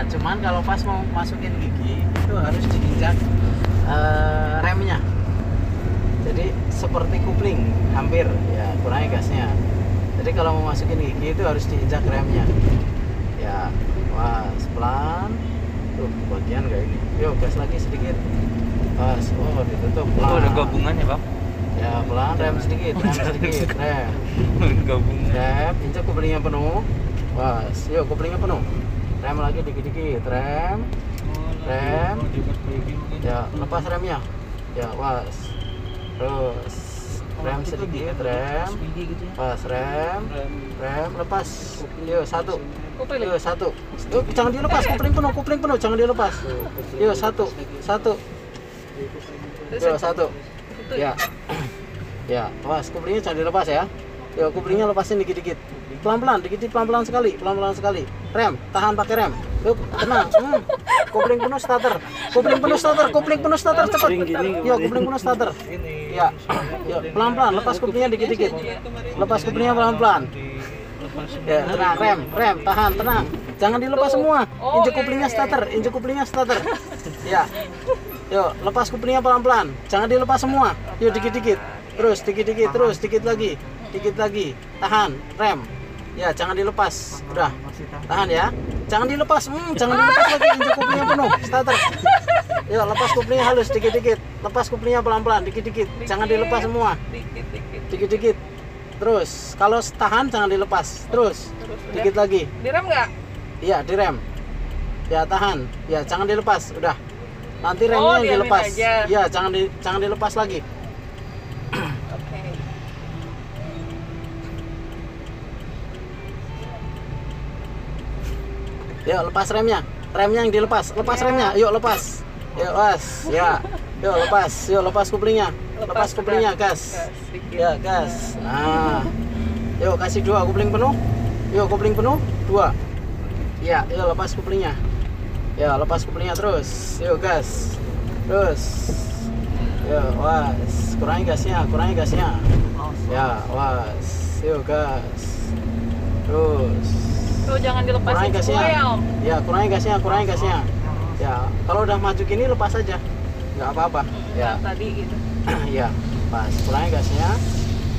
Nah, cuman kalau pas mau masukin gigi itu harus diinjak remnya. Jadi seperti kupling hampir ya, kurangi gasnya. Jadi kalau mau masukin gigi itu harus diinjak remnya. Ya, was pelan. Tuh bagian kayak ini. Yuk gas lagi sedikit. Pas, oh ditutup. Oh, ada gabungannya, Bang. Ya, pelan, rem sedikit, rem. Gabungan. Rem, injak kuplingnya penuh. Pas, yuk kuplingnya penuh. Rem lagi dikit-dikit, rem, rem, ya lepas remnya, ya pas, terus rem sedikit, rem, pas rem, rem lepas, yuk satu, yuk jangan dilepas, kupling penuh, jangan dilepas, yuk satu, ya, ya pas kuplingnya jangan dilepas ya, yuk kuplingnya lepasin dikit-dikit. Pelan-pelan, dikit-dikit pelan-pelan sekali, rem, tahan pakai rem, yuk, tenang, kopling penuh starter, cepet, yuk, kopling penuh starter, ya, yuk, pelan-pelan, lepas koplingnya dikit-dikit, lepas koplingnya pelan-pelan, ya, tenang, rem, rem, tahan, tenang, jangan dilepas semua, injek koplingnya starter, ya, yuk, lepas koplingnya pelan-pelan, jangan dilepas semua, yuk, dikit-dikit, terus, dikit-dikit, terus, dikit lagi, tahan, rem. Ya, jangan dilepas. Udah. Tahan ya. Jangan dilepas. Jangan dilepas lagi. Injek kuplingnya penuh. Starter. Ya, lepas kuplingnya halus dikit-dikit. Lepas kuplingnya pelan-pelan dikit-dikit. Jangan dilepas semua. Dikit-dikit. Terus, kalau tahan jangan dilepas. Terus. Dikit lagi. Direm nggak? Iya, direm. Ya, tahan. Ya, jangan dilepas. Udah. Nanti remnya yang dilepas. Iya, jangan dilepas lagi. Yuk lepas remnya, remnya yang dilepas, lepas remnya, yuk lepas, ya, yuk lepas kuplingnya, lepas kuplingnya, gas, ya gas, nah, yuk kasih dua kupling penuh, yuk kupling penuh, dua, ya, yuk lepas kuplingnya, ya lepas kuplingnya terus, yuk gas, terus, yuk was, kurangi gasnya, ya was, yuk gas, terus. Tuh, jangan dilepasin semua ya Om. Ya kurangi gasnya, ya kalau udah maju gini lepas aja nggak apa-apa ya tadi gitu ya pas kurangi gasnya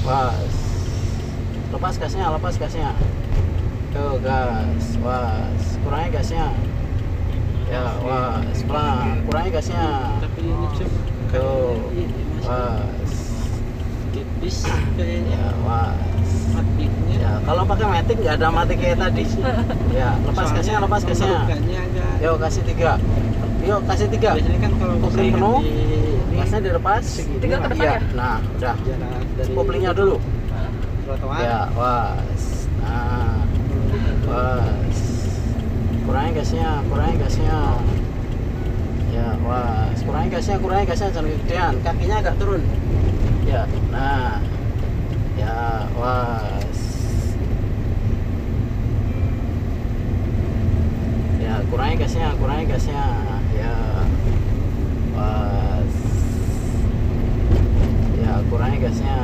pas lepas gasnya tuh gas pas kurangi gasnya ya pas pelan kurangi gasnya tuh pas tipis ya pas ya kalau pakai matic nggak ada matic kayak tadi ya lepas gasnya yuk kasih tiga kopling penuh gasnya dilepas tiga ke depan ya nah udah koplingnya dulu ya was nah was kurangi gasnya ya was kurangi gasnya jangan kegedean kakinya agak turun ya nah ya was ya kurangi gasnya ya was ya kurangi gasnya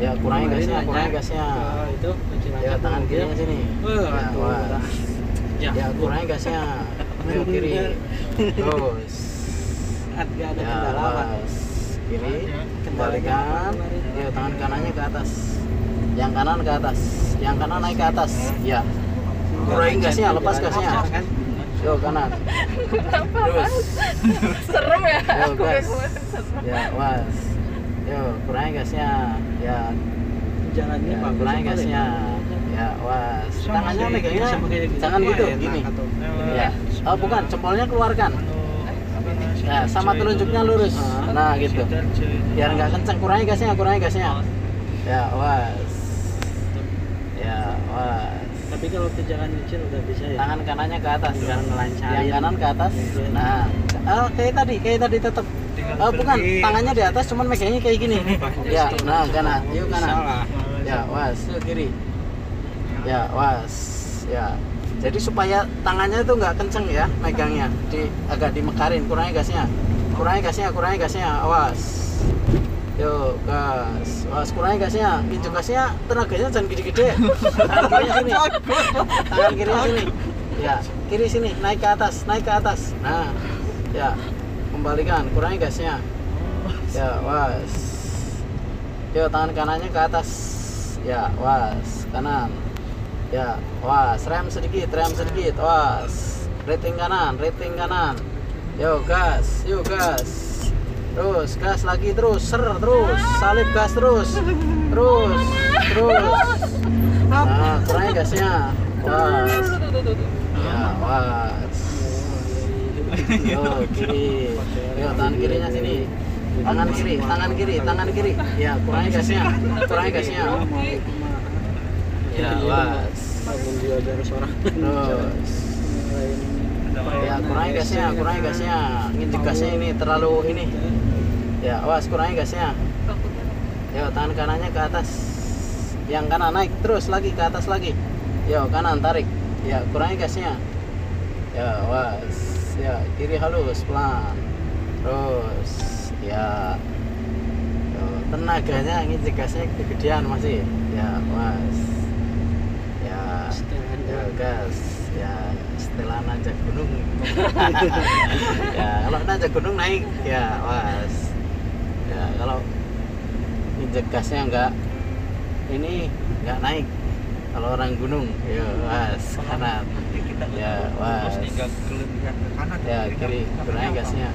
ya kurangi gasnya itu ya tangan kirinya sini ya was ya kurangi gasnya ke kiri terus ya was kiri, kembalikan, ya tangan kanannya ke atas, yang kanan ke atas, yang kanan naik ke atas, ya, kurangi gasnya, lepas gasnya, yo kanan, terus, serem ya, yo gas, ya was, yo kurangi gasnya, ya, jalannya, kurangi gasnya, ya was, tangannya megangnya, jangan gitu, gini, ya, oh bukan, jempolnya keluarkan. Ya, sama telunjuknya lurus. Nah, gitu. Biar nggak kenceng, kurangi gasnya. Ya, was. Ya, was. Tapi kalau ke jalan kecil udah bisa ya. Tangan kanannya ke atas, jangan melancarin. Yang kanan ke atas. Nah, oh, kayak tadi tetap. Oh, bukan, tangannya di atas, cuman megangnya kayak gini. Ya, nah, kanan. Yuk kanan. Ya, was. Yuk kiri. Ya, was. Ya. Jadi supaya tangannya itu nggak kenceng ya megangnya, agak dimekarin, kurangi gasnya, awas, Yo gas, sekurangnya gasnya, injek gasnya, tenaganya jangan gede-gede. Tangan kiri sini, ya kiri sini, naik ke atas, nah, ya kembalikan, kurangi gasnya, ya was, yo tangan kanannya ke atas, ya was kanan, ya was rem sedikit was, rating kanan, yo gas. Terus, gas lagi terus, terus, salib gas terus. Nah, kurangnya gasnya. Was. Ya, was. Yo, kiri. Yo, tangan kirinya sini. Tangan kiri. Ya, kurangnya gasnya. Ya, was. Terus. Ya, kurangin gasnya. Ngintip gasnya ini terlalu ini. Ya, awas kurangin gasnya. Ya, tangan kanannya ke atas. Yang kanan naik terus lagi ke atas lagi. Ya, kanan tarik. Ya, kurangin gasnya. Ya, awas. Ya, kiri halus pelan. Terus ya. Tenaganya ngintip gasnya kegedean masih. Ya, awas. Ya, gas. Ya setelah nanjak gunung ya kalau nanjak gunung naik ya was ya kalau injek gasnya nggak naik kalau orang gunung ya was kanan ya was ya kiri kurangin gasnya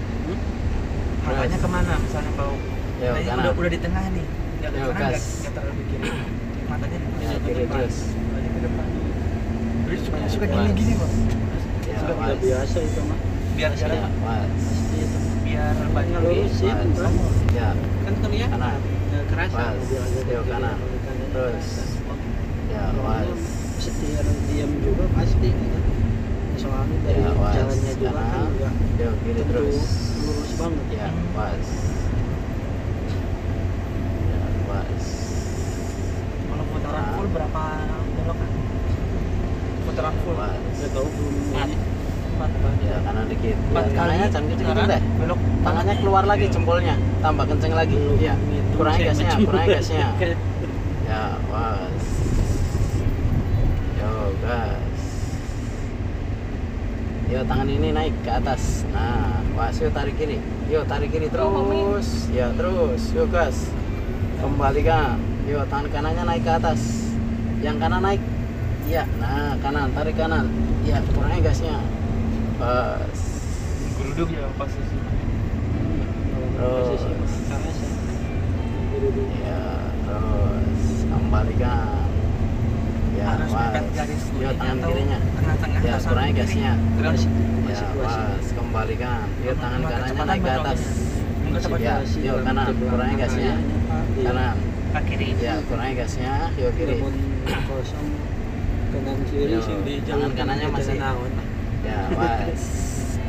makanya kemana misalnya mau udah di tengah nih ya gas matanya kiri terus suka gini-gini Bang. Suka biasa itu mah. Biar jalan pasti itu. Biar banyak lurusin Bang. Ya. Kan kalian kerasa mobil kanan. Terus ya was. Setir diam juga pasti gitu. Soalnya dari jalannya juga ya kiri terus lurus banget ya was. Ya was. Kalau putaran full berapa belokan? Putaran full nggak tahu belum ya kanan dikit kanannya jangan kecil deh belok tangannya keluar lagi jempolnya tambah kenceng lagi ya kurangin gasnya ya was yo gas yo tangan ini naik ke atas nah was yo tarik kiri terus ya terus yo gas kembalikan yo tangan kanannya naik ke atas yang kanan naik. Iya, nah kanan, tarik kanan. Iya, kurangin gasnya. Pas. Geruduk ya, pas sih. Terus. Iya, terus kembalikan. Ya, pas. Iya, tangan kirinya. Tengah-tengah. Iya, kurangin gasnya. Terus. Iya, pas. Kembalikan. Iya, tangan kanannya naik ke atas. Iya, iya kanan, kurangin gasnya. Kanan. Kiri. Iya, kurangin gasnya. Yo kiri. Kanan kiri sini jangan kanannya masih naon ya was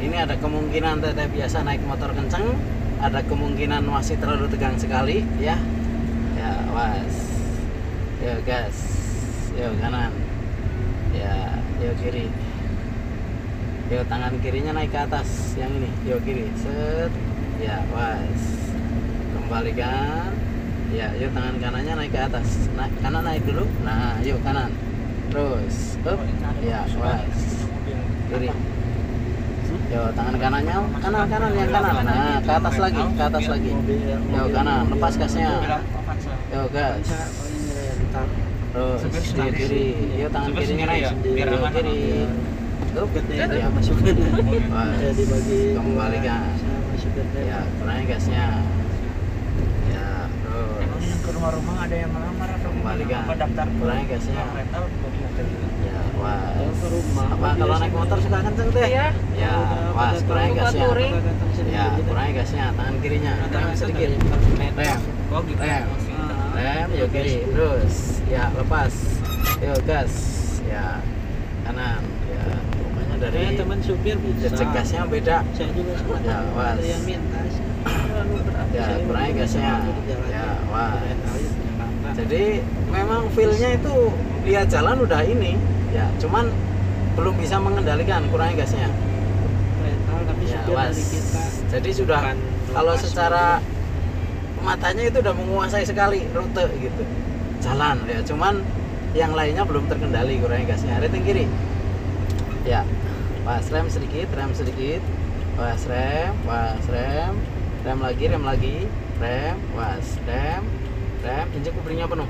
ini ada kemungkinan tadi biasa naik motor kenceng ada kemungkinan masih terlalu tegang sekali ya ya was yo gas yo kanan ya yo kiri yo tangan kirinya naik ke atas yang ini yo kiri set ya was kembalikan ya yo tangan kanannya naik ke atas nah kanan naik dulu nah yo kanan terus, up, ya, was, kiri, yo tangan kanannya, kanan yang kanan, nah ke atas lagi, yo kanan, lepas gasnya, yo gas, terus kiri, yo tangan kirinya naik, yo kiri, up, ya masukkan, kembalikan, ya kurangin gasnya, ya terus, ke rumah-rumah ada yang melamar atau kembalikan, kurangin gasnya. Ya, was. Apa kalau naik motor suka kenceng teh? Iya. Ya, was. Kurangin gasnya. Ya, kurangin gasnya. Tangan kirinya. Rem sedikit. Rem. Yo kiri. Terus. Ya, lepas. Yo gas. Ya, kanan. Ya, pokoknya dari. Teman supir bisa. Cek gasnya beda. Saya juga suka. Ya, was. Ya, kurangin gasnya. Ya, was. Jadi memang feel-nya itu dia jalan udah ini ya cuman belum bisa mengendalikan kurangin gasnya mental tapi ya, was. Jadi sudah kalau secara matanya itu udah menguasai sekali rute gitu, jalan ya, cuman yang lainnya belum terkendali kurangnya gasnya. Rating kiri ya, pas rem sedikit, pas rem lagi, pas rem, injek kuplingnya penuh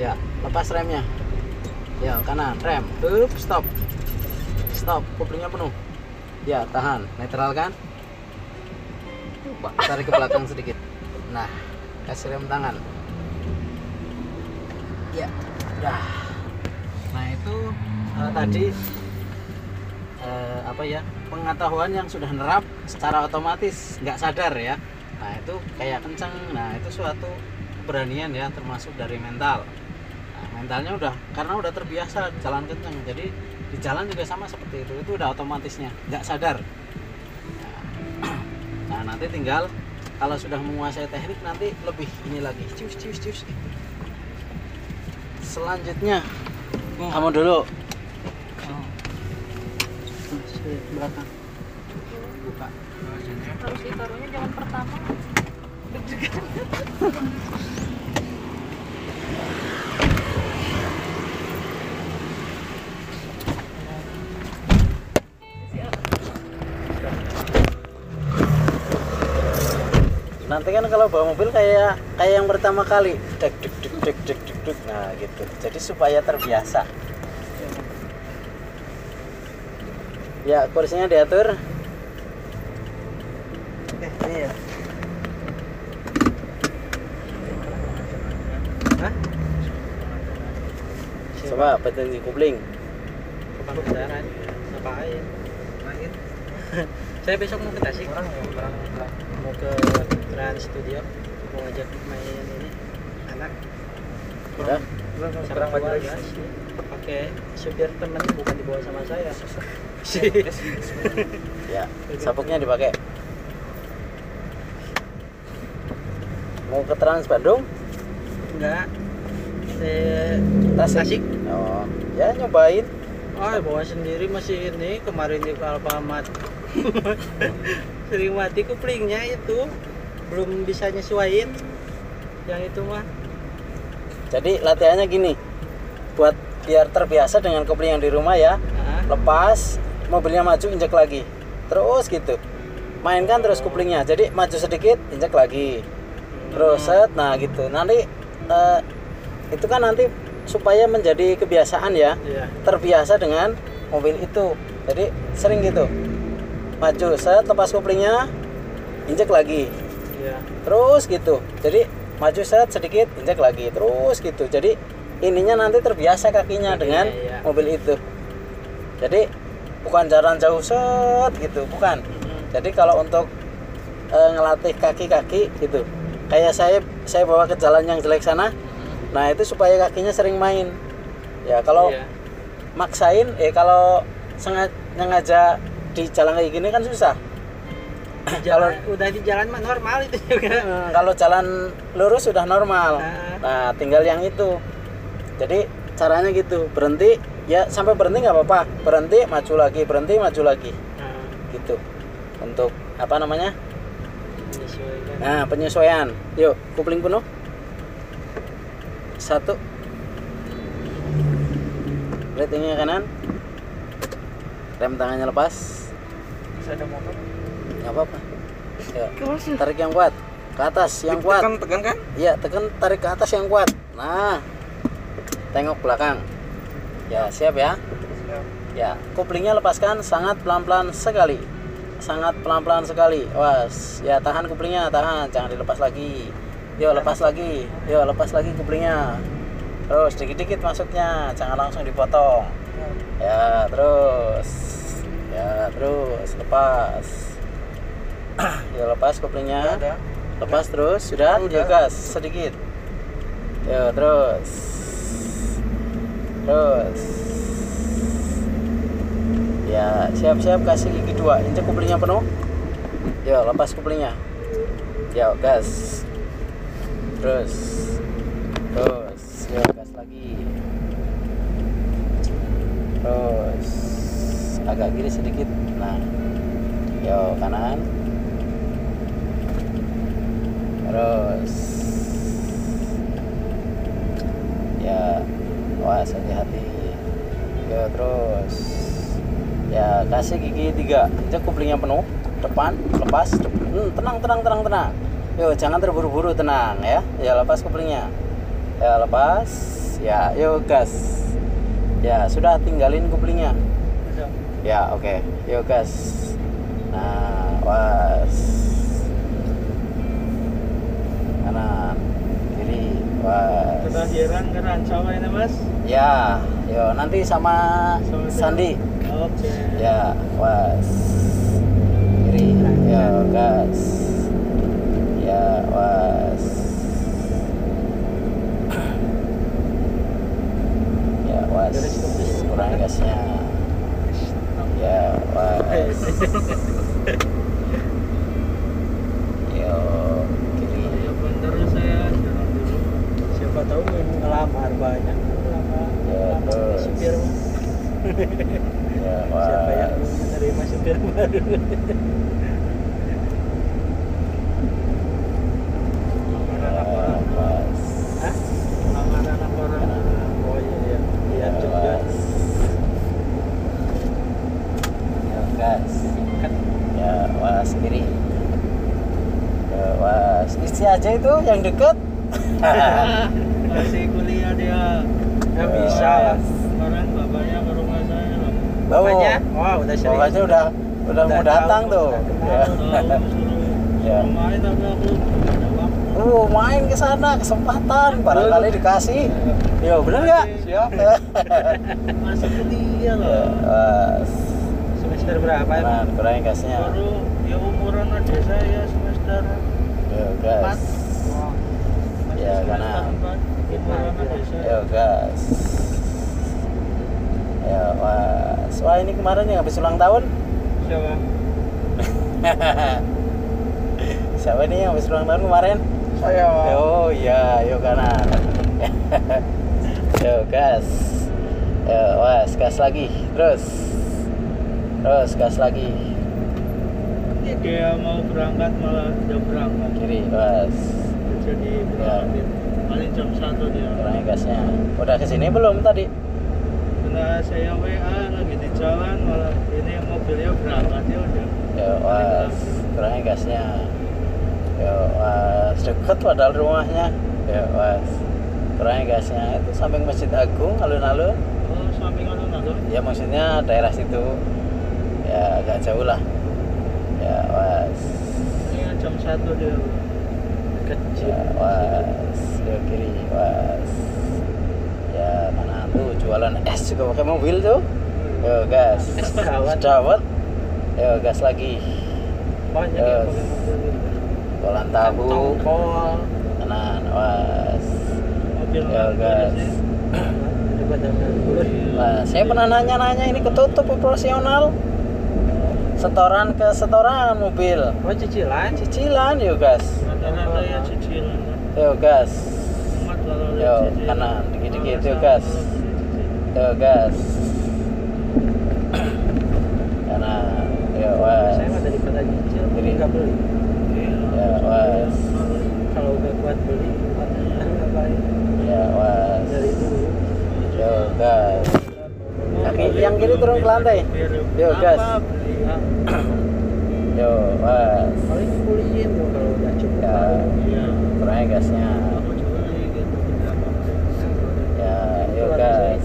ya, lepas remnya ya, kanan rem, up, stop, stop, kuplingnya penuh ya, tahan, netral kan, tarik ke belakang sedikit, nah kasih rem tangan ya, udah. Nah itu tadi apa ya, pengetahuan yang sudah nerap secara otomatis nggak sadar ya. Nah itu kayak kenceng, nah itu suatu keberanian ya, termasuk dari mental. Nah, mentalnya udah, karena udah terbiasa jalan kenceng, jadi di jalan juga sama seperti itu, itu udah otomatisnya nggak sadar. Nah nanti tinggal kalau sudah menguasai teknik nanti lebih ini lagi, cius. Selanjutnya kamu dulu. Belakang. Buka. Harus ditaruhnya jangan pertama. Nanti kan kalau bawa mobil kayak yang pertama kali, dek dek dek. Nah gitu, jadi supaya terbiasa ya. Kursinya diatur ini ya. Hah? Coba petensi kupling kepala kesaran apa aja langit. Saya besok mau ke Tasik, mau ke Trans Studio, mau ngajak main ini anak. Udah? Serang baju lagi pakai supir temen, bukan dibawa sama saya. Ya, sabuknya dipakai. Mau ke Trans Bandung? Enggak, Tasik. Oh, ya nyobain. Oh, bawa sendiri masih ini, kemarin di Alfamart sering mati kuplingnya, itu belum bisa nyesuaiin yang itu mah. Jadi latihannya gini, buat biar terbiasa dengan kopling yang di rumah ya. Lepas, mobilnya maju, injek lagi, terus gitu, mainkan terus kuplingnya. Jadi maju sedikit, injek lagi, terus set, nah gitu. Nanti itu kan nanti supaya menjadi kebiasaan ya, terbiasa dengan mobil itu. Jadi sering gitu, maju set, lepas kuplingnya, injek lagi, terus gitu. Jadi maju set sedikit, injek lagi, terus gitu. Jadi ininya nanti terbiasa kakinya dengan mobil itu. Jadi bukan jalan jauh set gitu, bukan. Jadi kalau untuk ngelatih kaki-kaki gitu, kayak saya bawa ke jalan yang jelek sana, nah itu supaya kakinya sering main. Ya kalau maksain, kalau sengaja di jalan kayak gini kan susah. Kalau udah di jalan mah normal itu juga. Kalau jalan lurus sudah normal. Nah, tinggal yang itu. Jadi caranya gitu, berhenti ya, sampai berhenti nggak apa-apa. Berhenti, maju lagi, berhenti, maju lagi. Gitu. Untuk apa namanya? Penyesuaian. Nah, penyesuaian. Yuk, kupling penuh. Satu. Ratingnya kanan. Rem tangannya lepas. Saya ada motor. Gak apa-apa. Tarik yang kuat. Ke atas yang kuat. Tekan kan? Iya, tekan, tarik ke atas yang kuat. Nah. Tengok belakang. Ya, siap ya? Siap. Ya, kuplingnya lepaskan sangat pelan-pelan sekali. Sangat pelan-pelan sekali. Was, ya tahan kuplingnya, tahan, jangan dilepas lagi. Yo, lepas lagi. Yo, lepas lagi kuplingnya. Terus dikit-dikit masuknya, jangan langsung dipotong. Ya, terus. Ya, terus lepas. Ya, lepas kuplingnya. Lepas terus, sudah. Ya, gas sedikit. Ya, terus. Terus. Ya, siap-siap kasih gigi 2. Injek kuplingnya penuh. Ya, lepas kuplingnya. Ya, gas. Terus. Terus, ya gas lagi. Terus agak kiri sedikit. Nah, yo kanan. Terus kasih gigi 3. Itu kuplingnya penuh, depan, lepas, tenang. Yuk, jangan terburu-buru, tenang ya. Ya, lepas kuplingnya. Ya, lepas. Ya, yuk gas. Ya, sudah, tinggalin kuplingnya. Ya, oke. Yuk gas. Nah, was. Kanan, kiri, was. Kebagiran keran sawah ini, Mas? Ya, yo nanti sama Sandi. Oke. Ya, was. Kiri, ya gas. Ya, was. Ya, was. Kurang gasnya. Ya, was. Yo, kiri. Ya, bentar saya dorong dulu. Siapa tahu ngelamar banyak. Supir ya, siapa yang menerima supir baru? Ya, aja itu yang deket. Masih kuliah dia. Nggak bisa lah. Kemarin bapaknya ke rumah saya loh. Bapaknya? Wah, udah sering. Bapaknya udah mau datang tahu, tuh. Ya. Main tapi aku enggak waktu. Main ke sana kesempatan barangkali dikasih. Ya, benar enggak? Siap. Masih kuliah loh. Semester berapa ya? Nah, kurang gasnya. Baru dia umuran adik saya semester 4. Ya, kanan. Ya, gas. Ya, was. Wah, ini kemarin yang habis ulang tahun? Siapa? Siapa nih yang habis ulang tahun kemarin? Saya. Oh, iya, yuk kanan. Ya, gas. Ya, was, gas lagi. Terus gas lagi. Ini dia mau berangkat malah udah berangkat. Kiri, was. Jadi berangkat. Ya. Paling jam 1 dia. Kurangin gasnya. Udah kesini belum tadi? Karena saya WA lagi di jalan malah ini mobilnya berangkat ya udah. Ya, was. Kurangin gasnya. Ya, was. Deket padahal rumahnya. Ya, was. Kurangin gasnya. Itu samping Masjid Agung, alun-alun. Oh, samping alun-alun. Ya, maksudnya daerah situ. Ya, agak jauh lah. Ya, was. Ini jam 1 dia. Kecil. Ya, was. Ya, kiri, was. Ya, mana tuh jualan es juga pakai mobil tuh. Yo, gas. Sedawat. Yo, gas lagi. Banyak jualan tahu, kol, kanan, was. Yo, gas. Nah, saya pernah nanya-nanya ini ketutup proporsional. Setoran ke setoran mobil. Oh, cicilan? Cicilan, yo, gas. Rata-rata ya cicilan. Yo, gas. Yo, kanan, dikit-dikit, yo, gas. Yo, gas. Kanan, yo, was. Saya mah daripada cicil, beli nggak beli. Yo, was. Kalau nggak kuat beli, kuatnya nggak baik. Yo, was. Dari dulu. Yo, gas. Kaki yang kiri turun ke lantai. Yo, gas. Yo, was. Paling pulihin tuh kalau udah cukup. Ya, kurangnya gasnya. Ya, yo, gas.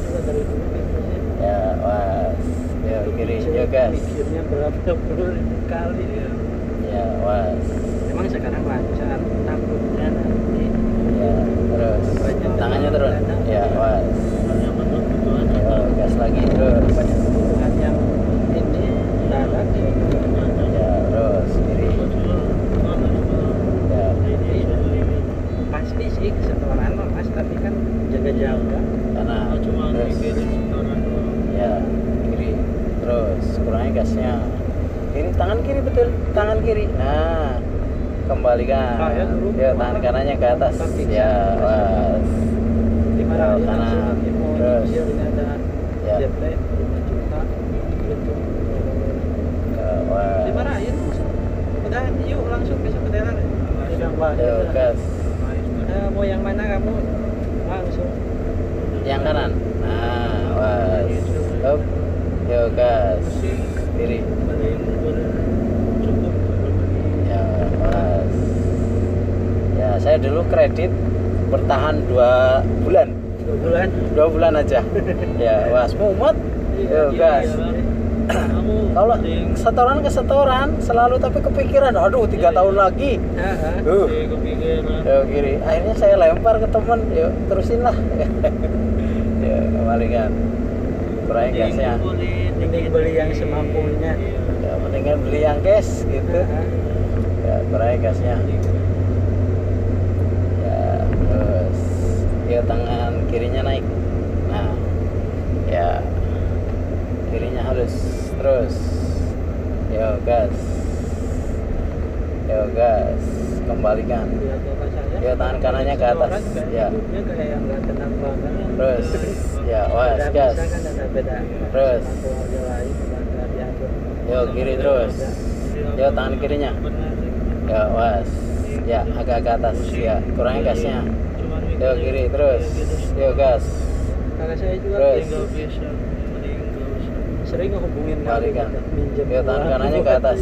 Ya, was. Yo, kiri, yo, gas. Mikirnya berapa puluh kali ya. Ya, was. Emang sekarang lancar, takutnya nanti. Ya, terus. Tangannya turun. Ya, was. Yo, gas lagi, terus. Gasnya kiri, tangan kiri, betul, tangan kiri. Nah, kembalikan ya, tangan kanannya ke atas. Ya, was. Kanan, terus. Ya, udah, yuk langsung ke sekretariat. Mau yang mana kamu? Langsung yang kanan. Nah, was. Yo, gas. sendiri. Ya, pas. Ya, saya dulu kredit bertahan 2 bulan. 2 bulan? 2 bulan aja. Ya, was mumet. Yo, gas. Kalau setoran selalu, tapi kepikiran, aduh 3 tahun lagi. Yo, kiri. Akhirnya saya lempar ke teman, yuk terusin lah. Ya, palingan. Kurang gasnya. Mending beli yang semampunya. Ya, mendingan beli yang cash gitu. Ya, kurang gasnya. Ya, terus ya tangan kirinya naik. Nah, ya kirinya halus terus. Yo gas. Yo gas. Kembalikan. Ya tangan kanannya ke atas. Ya. Terus ya was gas. Terus. Yo kiri terus. Yo tangan kirinya. Ya was. Ya agak ke atas. Ya kurangin gasnya. Yo kiri terus. Yo gas. Terus. Sering ngehubungin balikan. Ya tangan kanannya ke atas.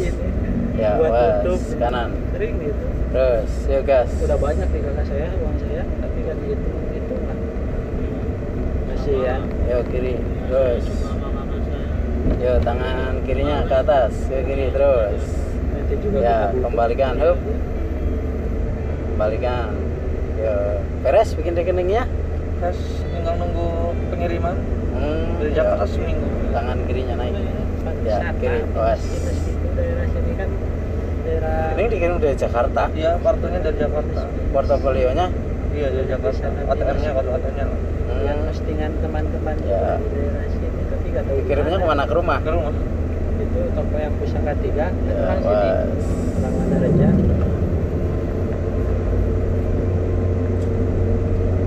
Ya was kanan. Sering gitu. Terus, yo gas. Udah banyak nih kakak saya, uang saya, tapi kan dihitung lah. Masih ya. Yo kiri. Terus. Yo tangan kirinya ke atas. Yo kiri terus. Ya, kembalikan. Hup. Kembalikan. Yo, beres bikin rekeningnya. Terus tinggal nunggu pengiriman. Berjam atas seminggu. Tangan kirinya naik. Ya, kiri. Terus. Daerah sini kan daerah... Ini dikirim dari Jakarta. Iya, kartunya dari Jakarta. Portofolionya? Iya, dari Jakarta. ATM-nya, kartu ATM-nya. Yang postingan teman-teman ya. Di daerah sini, tapi nggak tahu. Dikirimnya kemana? Ke rumah? Ke rumah. Itu toko yang Pusaka 3, orang sini. Orang mana aja.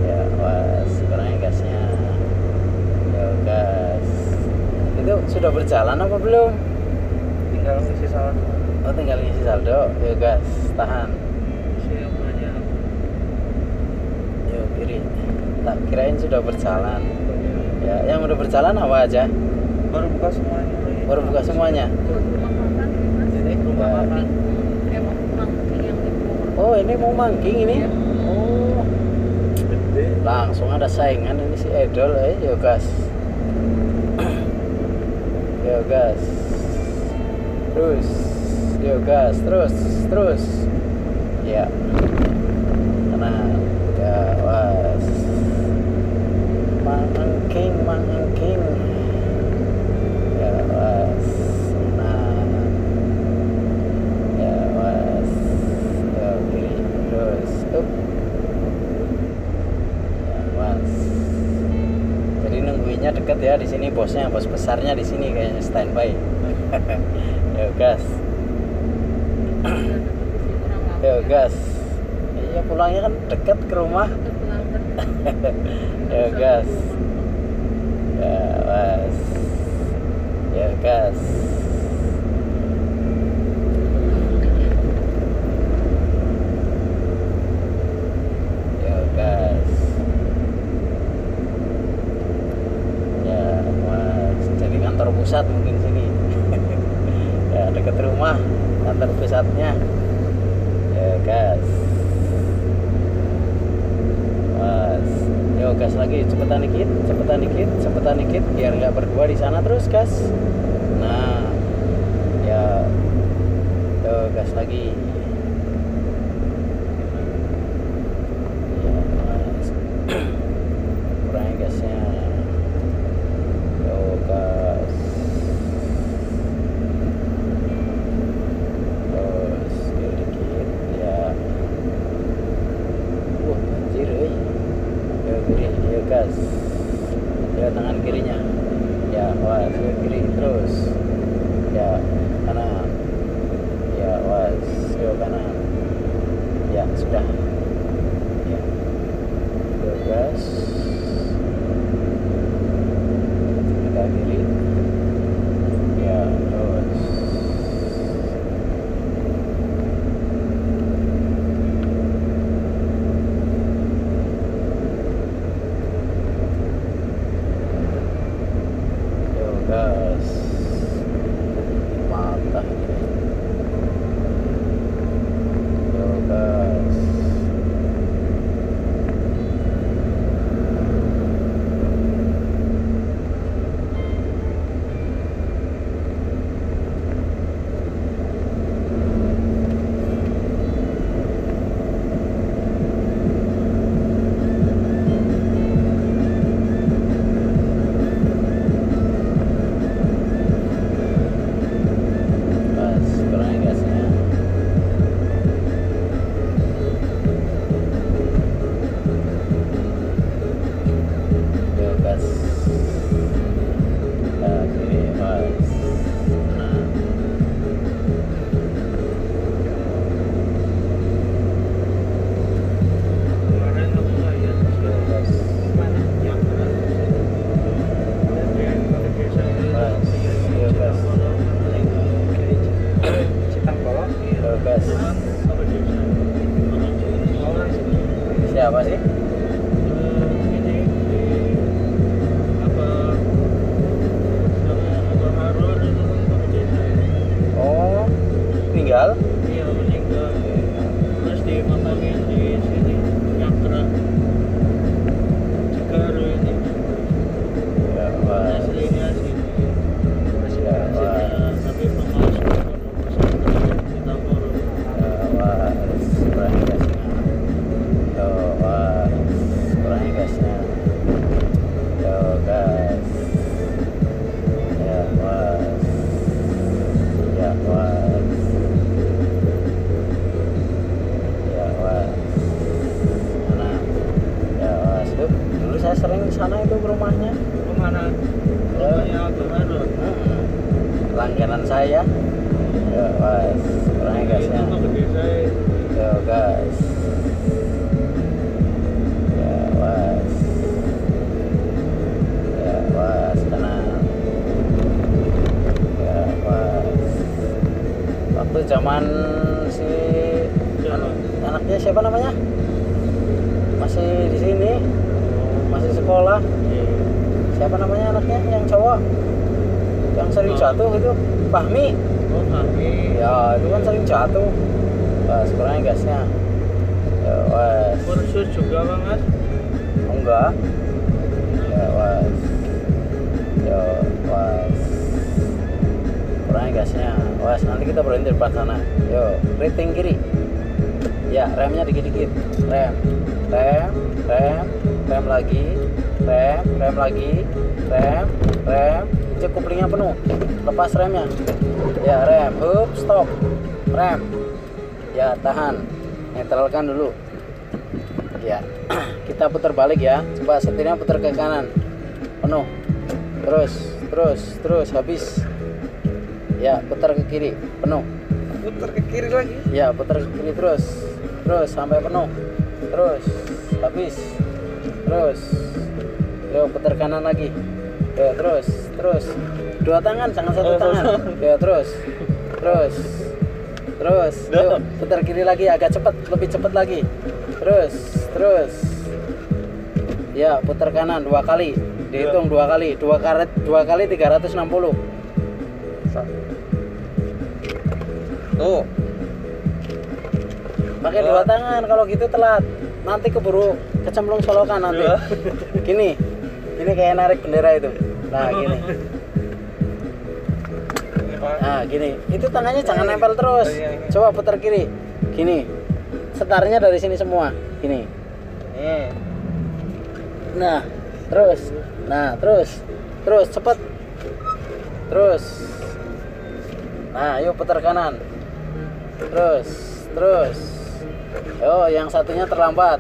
Ya, was. Kurangnya gasnya. Ya, gas. Itu sudah berjalan apa belum? Tinggal ngisi saldo. Oh, tinggal ngisi saldo. Yo gas, tahan. Saya banyak. Yo kiri. Tak kirain sudah berjalan. Ya, yang udah berjalan apa aja? Baru buka semuanya. Baru buka semuanya. Ini rumah makan. Oh, ini mau mangking ini. Oh. Langsung ada saingan ini si Edol. Yo gas. Yo gas. Terus, yo gas, terus, ya, tenang, gawas, mangking, gawas, tenang, gawas, yo kiri, terus, up, gawas. Jadi nungguinnya deket ya di sini bosnya, bos besarnya di sini kayaknya standby. Yo gas. Yo gas. Iya pulangnya kan dekat ke rumah. Yo gas. Ya was. Yo gas. Yo gas. Ya was. Jadi kantor pusat mungkin sini. Ya, dekat rumah kantor pusatnya. Ya gas. Mas, yo gas lagi, cepetan dikit biar nggak berdua di sana terus gas. Nah, ya, yo gas lagi. Ya mas, kurangin gasnya. Yo gas. Gas, ya tangan kirinya, ya was, ya kiri terus, ya kanan, ya was, ya kanan, ya sudah, ya, gas, agak kiri, ya terus, ada apa sih? Oh, meninggal? Iya, meninggal. Terus dimakamin di sini, yang terang Cekaru ini. Ya, apa? Aslinya sini. Aslinya, tapi pengawas. Sering sana itu ke rumahnya. Rumahnya? Rumahnya ke baru. Langganan saya. Yo guys, kurangnya gasnya. Yo guys. Ya was. Ya was tenang. Ya was. Waktu zaman si anaknya siapa namanya? Masih di sini. Masih sekolah. Siapa namanya anaknya yang cowok? Yang sering jatuh itu Fahmi. Oh, Fahmi. Ya, itu kan sering jatuh. Nah, sekolahnya gasnya. Ya, wes. Kursus juga, Bang, Mas? Enggak. Ya, wes. Ya, wes. Sekolahnya gasnya. Wes, nanti kita berhenti depan sana. Yo, rating kiri. Ya, remnya dikit-dikit. Rem lagi, cek kuplingnya penuh, lepas remnya, ya rem, up, stop, rem, ya tahan, netralkan dulu, ya, kita putar balik ya, coba setirnya putar ke kanan, penuh, terus, habis, ya putar ke kiri, penuh, putar ke kiri lagi, ya putar ke kiri terus sampai penuh, terus, habis. Terus, yo putar kanan lagi, yo terus, dua tangan jangan satu tangan, yo terus, yo putar kiri lagi agak cepat, lebih cepat lagi, terus, ya putar kanan dua kali, dihitung dua kali, dua kali 360, tuh, pakai dua tangan kalau gitu telat. Nanti keburu kecemplung solokan nanti. Gini, ini kayak narik bendera itu. Nah gini, itu tangannya jangan nempel terus. Coba putar kiri, gini. Setarnya dari sini semua, gini. Nah, terus cepet, terus. Nah, yuk putar kanan, terus. Oh, yang satunya terlambat.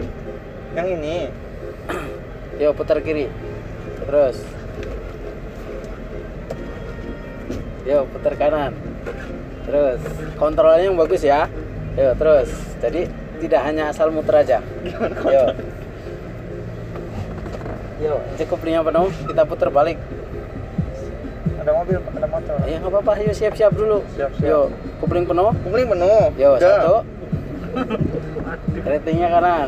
Yang ini. Yo, putar kiri. Terus. Yo, putar kanan. Terus. Kontrolnya yang bagus ya. Yo, terus. Jadi tidak hanya asal muter aja. Yo, cekuplinya penuh. Kita putar balik. Ada mobil, ada motor. Ya nggak apa-apa. Yo, siap-siap dulu. Siap. Yo, kupling penuh. Yo, satu. Ratingnya kanan.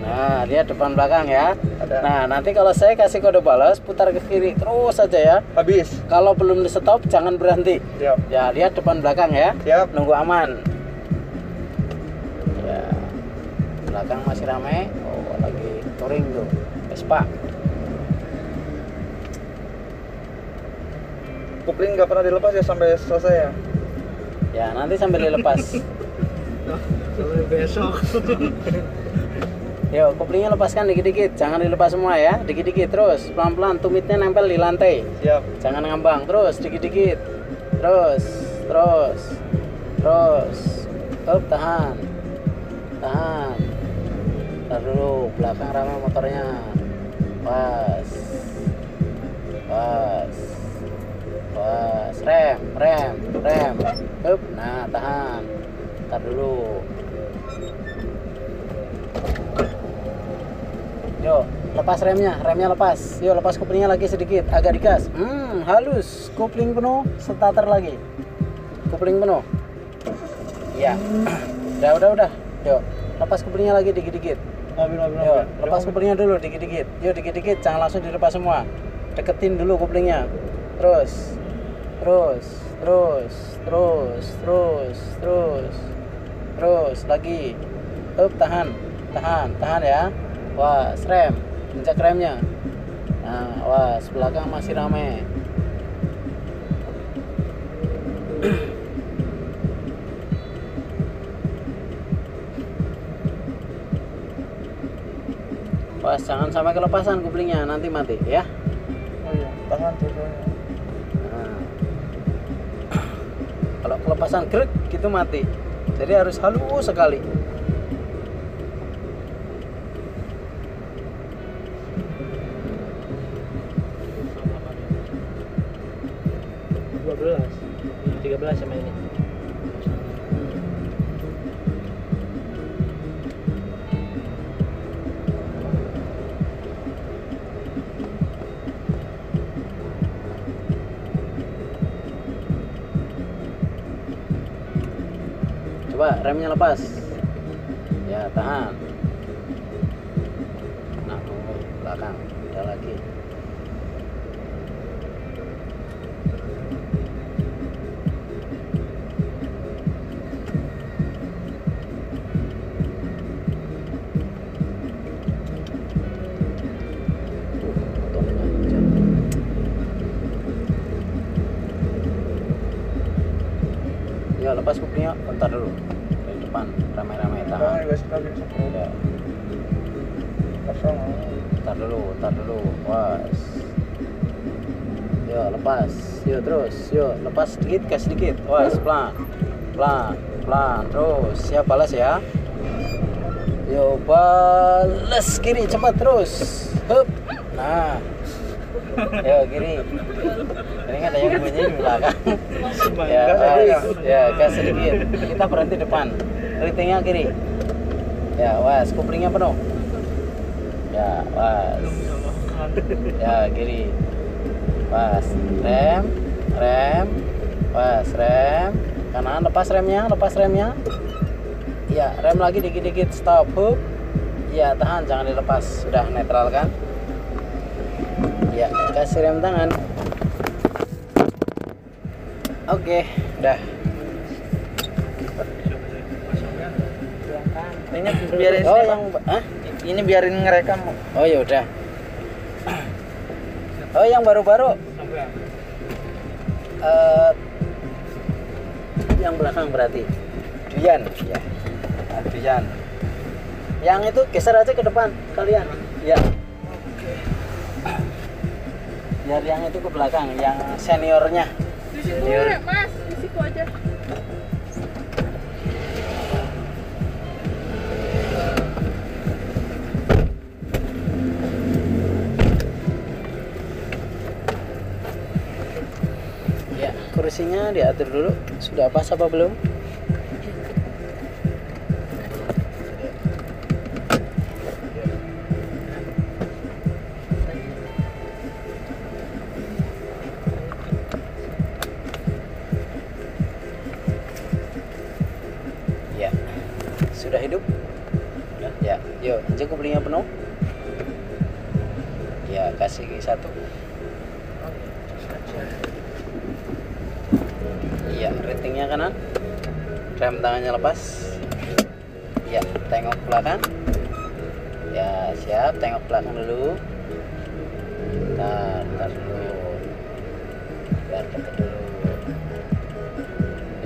Nah, dia depan belakang ya. Nah, nanti kalau saya kasih kode balas, putar ke kiri terus aja ya. Habis. Kalau belum di stop, jangan berhenti. Siap. Ya, dia depan belakang ya. Siap. Nunggu aman. Ya, belakang masih ramai. Oh, lagi touring tuh. Vespa. Kupling nggak pernah dilepas ya sampai selesai ya? Ya, nanti sampai dilepas. Sampai besok. Yo, kuplingnya lepaskan dikit-dikit, jangan dilepas semua ya, dikit-dikit terus, pelan-pelan, tumitnya nempel di lantai. Siap. Jangan ngambang, terus dikit-dikit, terus, up, tahan, ntar dulu, belakang ramai motornya, pas, rem, up, nah tahan. Ntar dulu. Yo, lepas remnya lepas. Yo, lepas kuplingnya lagi sedikit, agak digas. Halus. Kupling penuh, starter lagi. Kupling penuh. Iya. Udah. Yo, lepas kuplingnya lagi dikit-dikit. Yo, lepas kuplingnya dulu dikit-dikit. Yo dikit-dikit, jangan langsung dilepas semua. Deketin dulu kuplingnya. Terus lagi. Up, tahan ya. Wah, rem, injak remnya. Nah, wah, belakang masih ramai. Pas, jangan sampai kelepasan kuplingnya, nanti mati ya. Oh iya, tangan turun. Nah. Kalau kelepasan grek gitu mati. Jadi harus halus sekali. Belas sama ini. Coba remnya lepas. Ya, tahan. Nah, belakang, tidak lagi. Lepas kuplingnya, bentar dulu dari depan, ramai-ramai tahan. Ya. Bentar dulu, was. Yo lepas, yo terus, yo lepas sedikit, gas sedikit, was pelan, terus, siap balas ya. Yo balas kiri, cepat terus, hup, nah. Ya kiri, ini kan ada yang bunyi di belakang. Ya gas sedikit, kita berhenti depan, ratingnya kiri. Ya was, kuplingnya penuh. Ya was, ya kiri, was, rem, was, rem, kanan, lepas remnya. Ya rem lagi dikit-dikit, stop, hook. Ya tahan, jangan dilepas, sudah netral kan? Ya, kasih rem tangan. Oke, udah. Ini biarin ini biarin ngerekam. Oh ya udah. Oh yang baru-baru. Yang belakang berarti. Duyan. Yang itu geser aja ke depan kalian. Ya. Biar yang itu ke belakang, yang seniornya. Senior. Mas, di situ aja. Ya, kursinya diatur dulu. Sudah pas apa belum? Kuplingnya penuh, ya kasih satu, ya ratingnya kanan, rem tangannya lepas, ya tengok belakang, ya siap, tengok belakang dulu, biar dulu,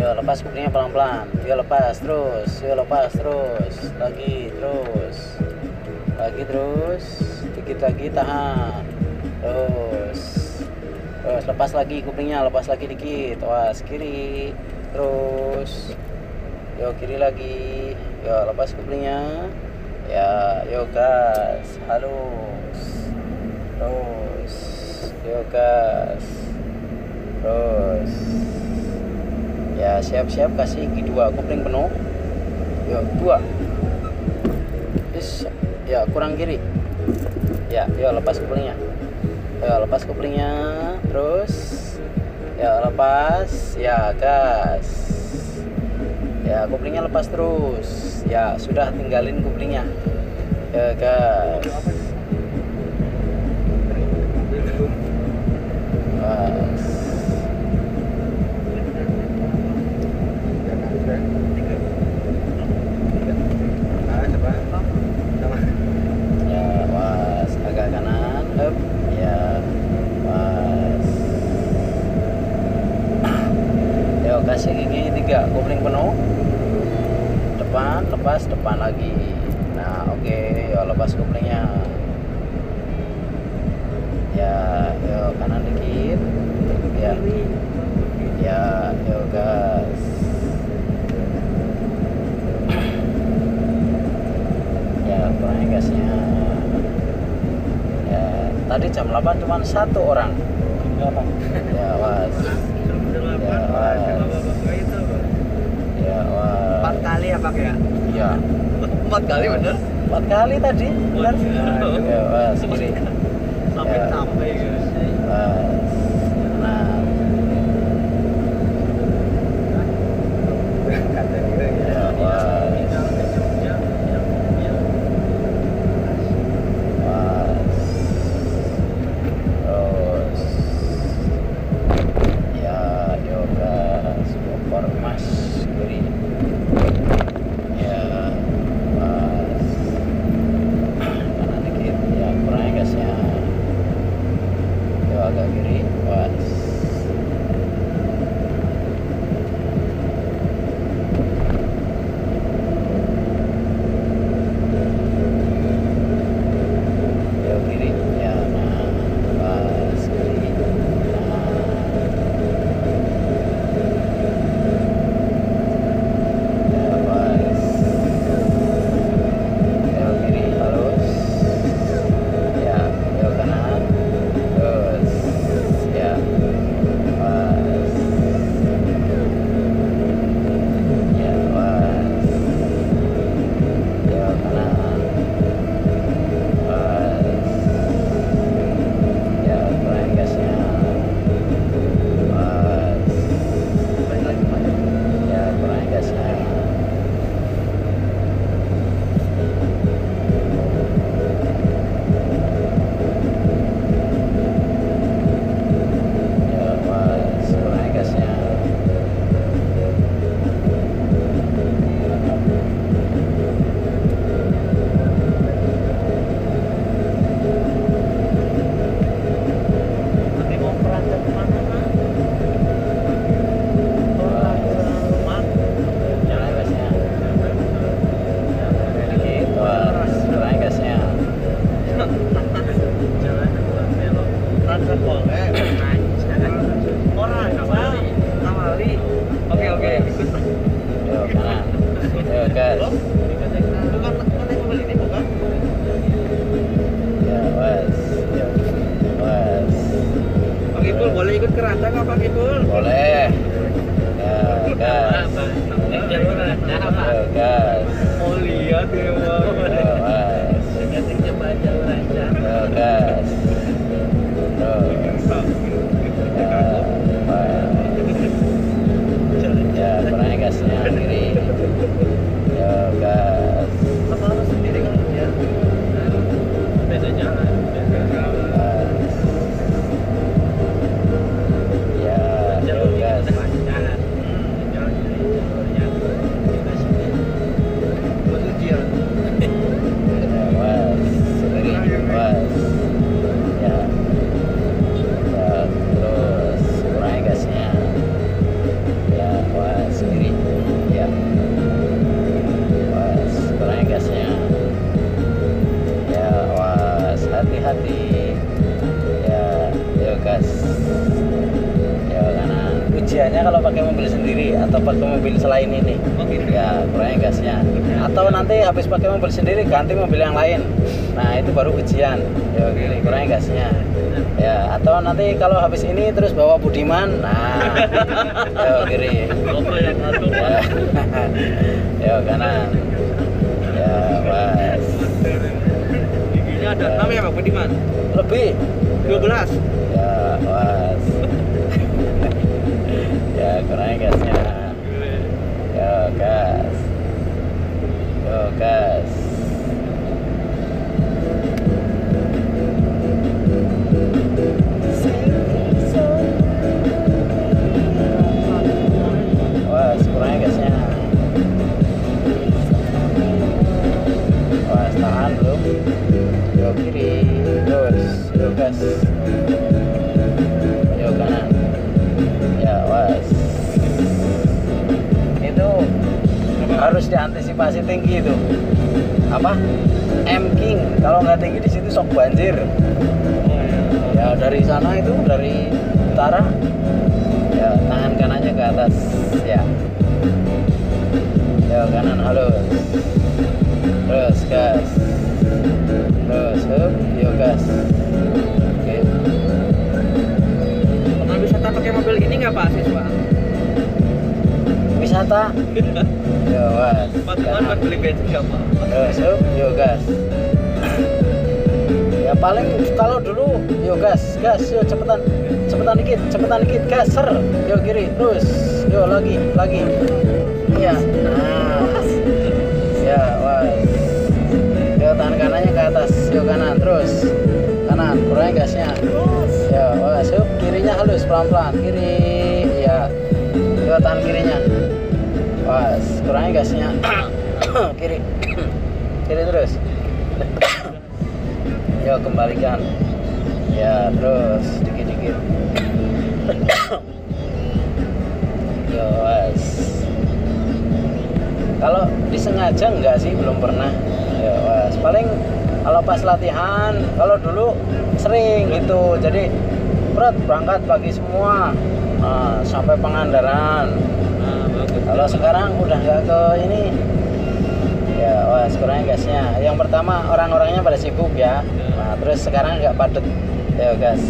yo lepas kuplingnya pelan-pelan, yo lepas terus, lagi terus, sedikit lagi tahan, terus lepas lagi kuplingnya, lepas lagi dikit, was kiri, terus, yo kiri lagi, yo lepas kuplingnya, ya yo gas, halus, terus, yo gas, terus, ya siap-siap kasih dua kupling penuh, yo dua, is. Ya, kurang kiri. Ya, yuk lepas kuplingnya. Terus. Ya, lepas. Ya, gas. Ya, kuplingnya lepas terus. Ya, sudah tinggalin kuplingnya. ke gas. Kasih gigi 3, kopling penuh, depan, lepas, depan lagi. Nah oke, yuk lepas koplingnya. Ya, yuk kanan dikit. Ya, ya, yuk gas. Ya, kurangin gasnya. Ya, tadi jam 8 cuma 1 orang. Ya, was. Ya, ya, 4 kali ya Pak ya? Iya. 4 kali bener? 4 kali tadi. Bener. Ya, was. Segini. Sampai-sampai ya. Was. Nah. Ya, was. Kalau pakai mobil sendiri atau pakai mobil selain ini, ya kurangin gasnya. Atau nanti habis pakai mobil sendiri ganti mobil yang lain. Nah itu baru ujian. Ya gini, kurangin gasnya. Ya atau nanti kalau habis ini terus bawa Budiman, nah, ya kiri. Ya kanan. Ya pas. Ini ada 6 ya Pak Budiman? Lebih. 12. Ya pas. Ya, kurangin gasnya. Yo, gas. Yo, gas. antisipasi tinggi itu apa emking, kalau nggak tinggi di situ sok banjir. Ya dari sana itu dari utara ya tangan kanannya ke atas ya, ya kanan halus terus gas terus hup yuk gas. Oke. Pernah wisata pakai mobil ini nggak Pak siswa? Wisata? Yo mas teman-teman buat beli bensin nggak Pak? Terus hup yuk gas. Ya paling kalau dulu yuk gas, gas yuk cepetan cepetan dikit gas ser yuk kiri terus yuk lagi iya nah ya was tangan kanannya ke atas, yuk kanan terus kanan, kurangin gasnya ya, was, yuk kirinya halus pelan-pelan, kiri ya, yuk tahan kirinya was, kurangin gasnya kiri kiri terus yuk kembalikan ya, terus dikit-dikit yuk was. Kalau disengaja enggak sih, belum pernah ya was. Paling kalau pas latihan, kalau dulu sering gitu, jadi berangkat pagi semua sampai Pangandaran. Kalau sekarang udah nggak ke ini ya was, kurangnya gasnya. Yang pertama orang-orangnya pada sibuk ya, nah terus sekarang nggak padet ya gas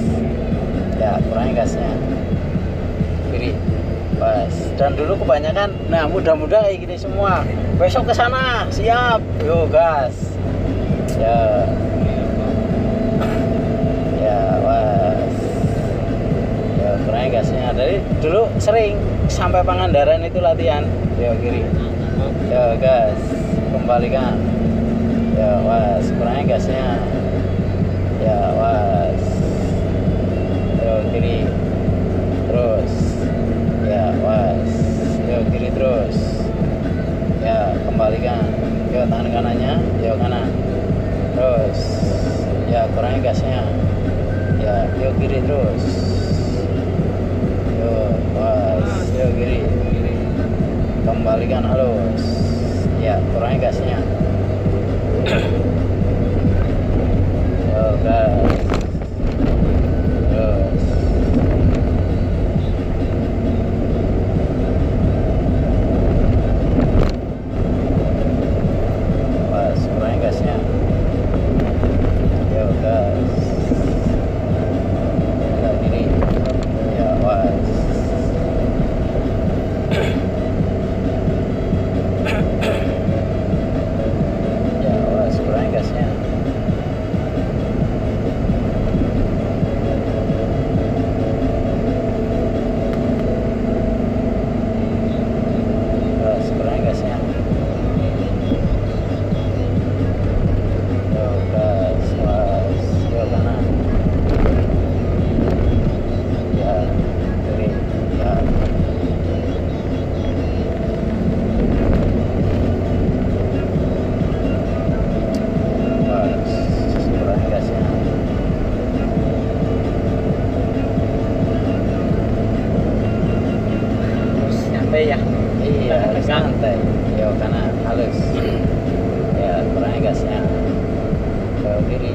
ya, kurangnya gasnya kiri pas. Dan dulu kebanyakan, nah muda-muda kayak gini semua. Besok ke sana, siap, yo gas. Ya, ya pas. Ya kurangnya gasnya. Dari dulu sering sampai Pangandaran itu latihan. Yo kiri, yo gas, kembalikan. Ya pas, kurangnya gasnya. Ya pas. Yo kiri, terus. Ya was, yuk kiri terus ya, kembalikan yuk tangan kanannya, yuk kanan terus ya, kurangi gasnya ya, yuk kiri terus yuk was, yuk kiri kembalikan halus ya, kurangi gasnya yuk gas kiri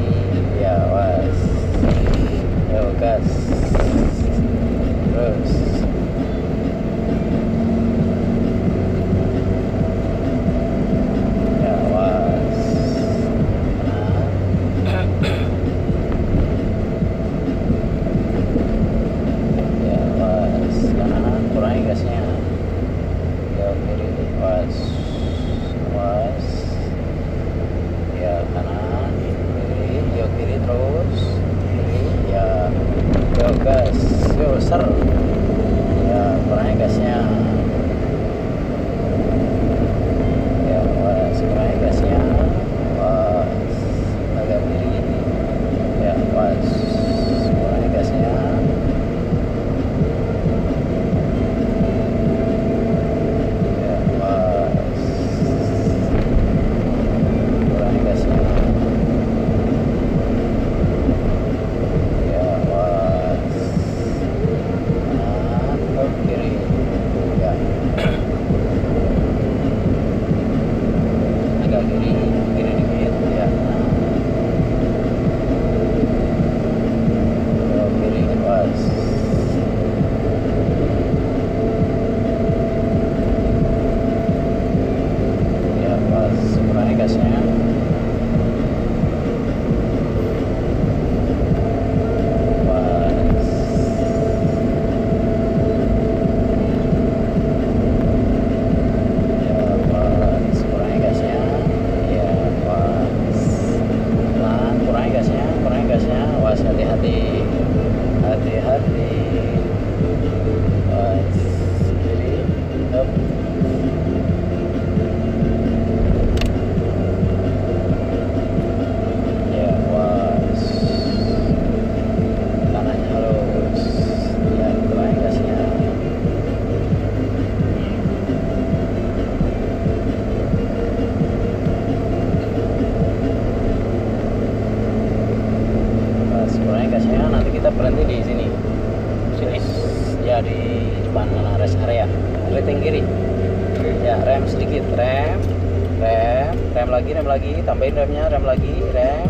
Tambahin remnya, rem lagi, rem.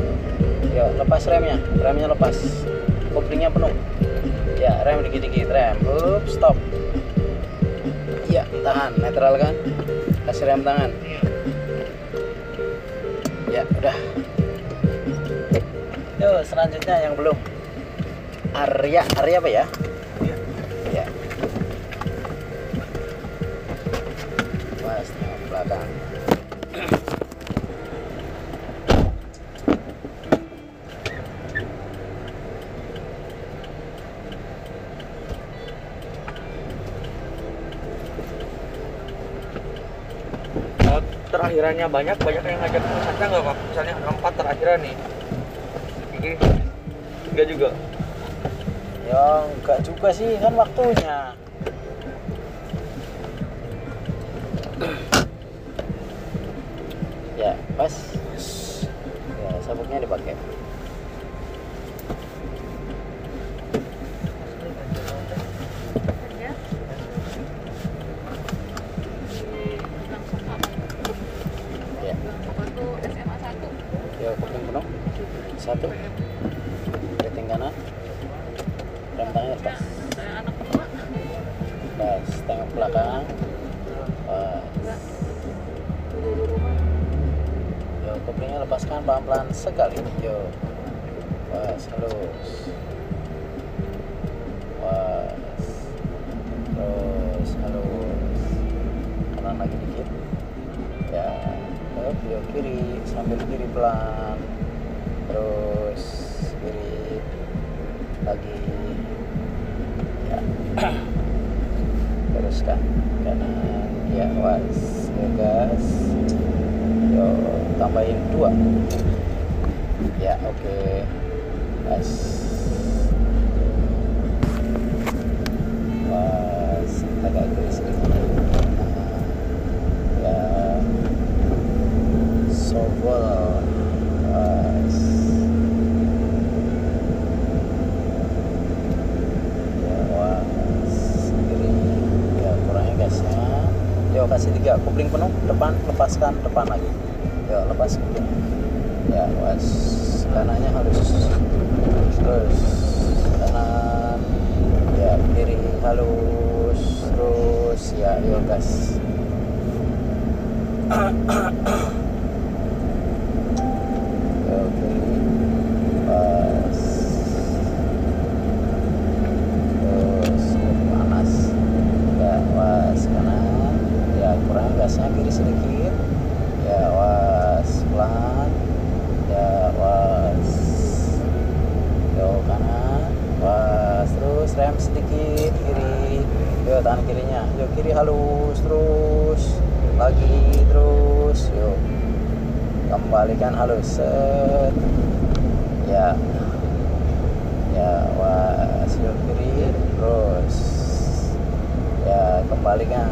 Yuk, lepas remnya, remnya lepas. Koplingnya penuh. Ya, rem dikit-dikit, rem. Up, stop. Ya, tahan, netral kan? Kasih rem tangan. Ya, udah. Yuk, selanjutnya yang belum. Area, area apa ya? Ya. Pas belakang. Terakhirannya banyak yang ngajak pusatnya nggak Pak? Misalnya 4 terakhiran nih, ini nggak juga? Ya nggak juga sih, kan waktunya. Ya pas, ya sabuknya dipakai. Satu, rating kanan, rem tangan lepas, lepas, tangan belakang, lepas. Yo, koplingnya lepaskan pelan-pelan sekali. Yo, lepas, terus, lepas, terus, halus, kanan lagi dikit. Ya, yo kiri, sambil kiri pelan. Terus kiri lagi ya. Teruskan kanan ya, was gas yo, tambahin 2 ya, oke was agak kiri sedikit ya, sobol kasih 3 kopling penuh, depan lepaskan, depan lagi ya, lepas kopling ya, was kanannya halus, terus kanan ya, kiri halus, terus ya, yo gas. Kembalikan halus set ya, ya was yo kiri, terus ya kembalikan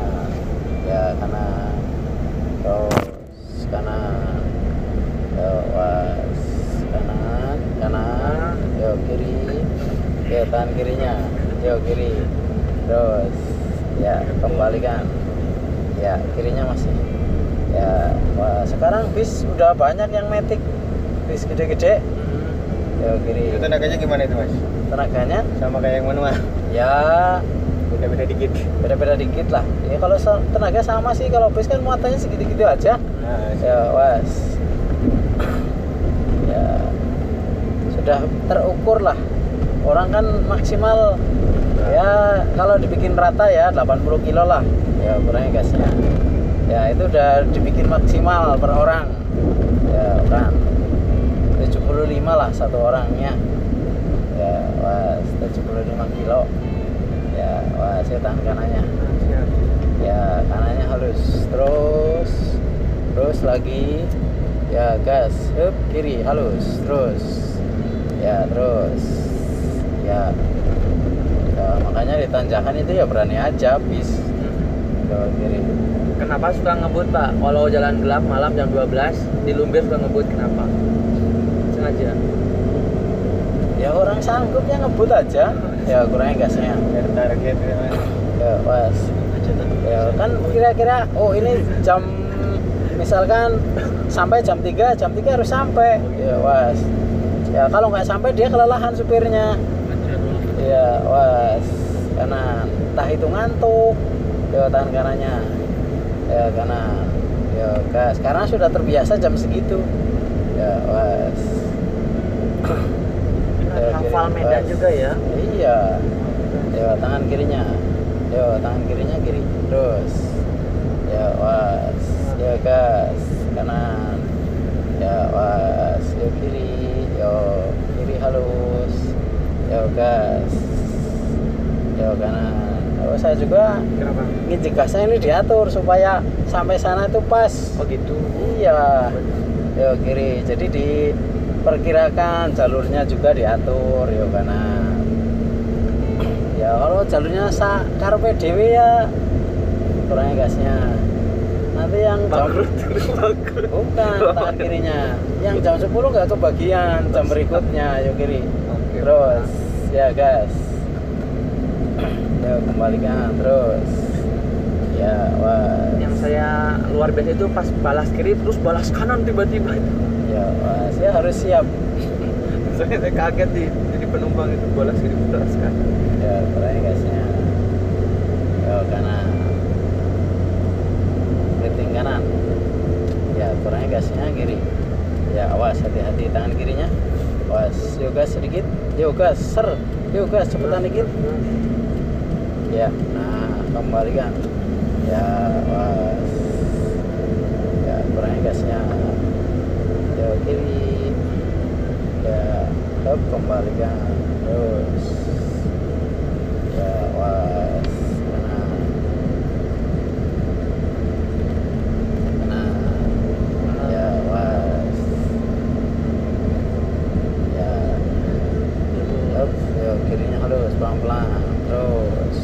ya kanan, terus kanan ya was kanan, kanan yo kiri ya, tahan kirinya yo kiri, terus ya kembalikan ya, kirinya masih ya. Sekarang bis udah banyak yang matic, bis gede-gede. Ya kiri. Itu tenaganya gimana itu, Mas? Tenaganya sama kayak yang manual. Ya, beda-beda dikit. Beda-beda dikit lah. Ya kalau tenaga sama sih, kalau bis kan muatannya segitu-gitu aja. Nah, ya, was. Ya. Sudah terukur lah. Orang kan maksimal ya kalau dibikin rata ya 80 kilo lah. Ya ukurannya gasnya. Ya itu udah dibikin maksimal per orang. Ya, orang 75 lah satu orangnya ya, was 75 kilo ya, was ya, tangan kanannya ya, kanannya halus terus lagi ya, gas hup, kiri halus terus ya, ya makanya di tanjakan itu ya berani aja bis ke kiri. Kenapa suka ngebut, Pak? Kalau jalan gelap malam jam 12 di Lumbir suka ngebut, kenapa? Aja ya orang sanggupnya ngebut aja ya, kurangnya gasnya target ya, pas ya kan kira-kira oh ini jam misalkan sampai jam 3 harus sampai ya, pas ya kalau nggak sampai dia kelelahan supirnya ya, pas karena entah itu ngantuk ya, tangan kanannya ya, kanan ya, gas karena sudah terbiasa jam segitu ya, pas hafal medan juga ya. Iya. Ya tangan kirinya. Ya tangan kirinya kiri. Terus. Ya was. Ya gas kanan. Ya was. Ya kiri. Ya kiri halus. Ya gas. Ya kanan. Oh, saya juga ngejek gasnya ini diatur supaya sampai sana itu pas. Oh gitu. Iya. Ya kiri. Jadi di perkirakan jalurnya juga diatur ya, karena ya kalau jalurnya karpe dewe ya kurangnya gasnya nanti yang jam bukan tangan kirinya yang jam 10 nggak kebagian jam berikutnya yuk kiri terus ya gas ya kembalikan terus ya was. Yang saya luar biasa itu pas balas kiri terus balas kanan tiba-tiba itu. Ya, Mas, ya harus siap. Saya kaget di jadi penumpang itu bola sini putarkan. Ya, kurangnya gasnya. Ya, kanan. Keriting kanan. Ya, kurangnya gasnya kiri. Ya, awas hati-hati tangan kirinya. Awas, yuk gas sedikit. Yuk gas, ser. Yuk gas cepetan dikit. Ya, nah, kembalikan. Ya, awas. Ya, kurangnya gasnya. Ya kiri ya hop kembalikan terus ya was kanan kanan ya was ya hop ya kirinya halus pelan-pelan terus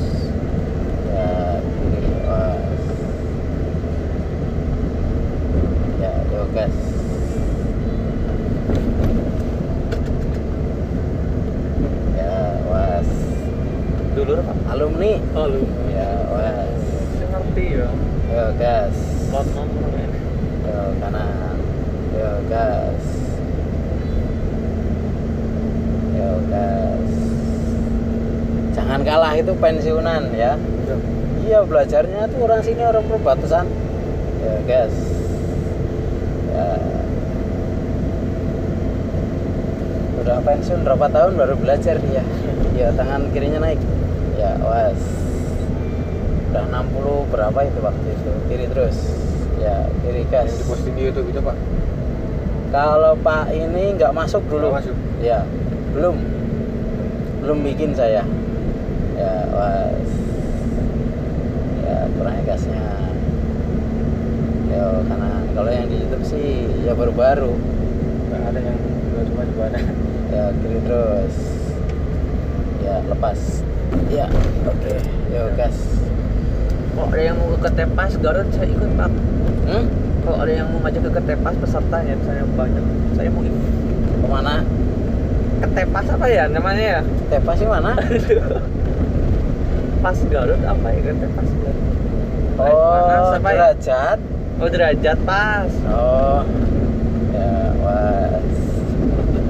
ya kiri was ya gas. Dulur Pak? Alumni? Alumni ya, was saya ngerti ya. Yo, gas lot nomor ini yo, kanan yo, gas yo, gas jangan kalah itu pensiunan ya yo. Iya, belajarnya tuh orang sini orang perbatasan yo, gas ya udah pensiun berapa tahun baru belajar dia ya, tangan kirinya naik ya, was udah 60 berapa itu waktu itu kiri terus ya, kiri gas yang diposting di YouTube itu Pak? Kalau Pak ini nggak masuk dulu. Nggak masuk? Ya, belum bikin saya ya, was ya, kurangnya gasnya ya, karena kalau yang di YouTube sih ya baru-baru nggak ada yang baru-baru ya, kiri terus ya, lepas ya, oke, yuk gas. Kalau ada yang mau ke Ketepas Garut saya ikut Pak. Kalau ada yang mau ngajak ke Ketepas pesertanya misalnya banyak, saya mau ikut. Kemana? Ketepas apa ya namanya ya? Ketepas sih mana? Pas Garut apa ya? Ketepas Garut. Oh, derajat Oh, derajat pas. Oh. Ya, was.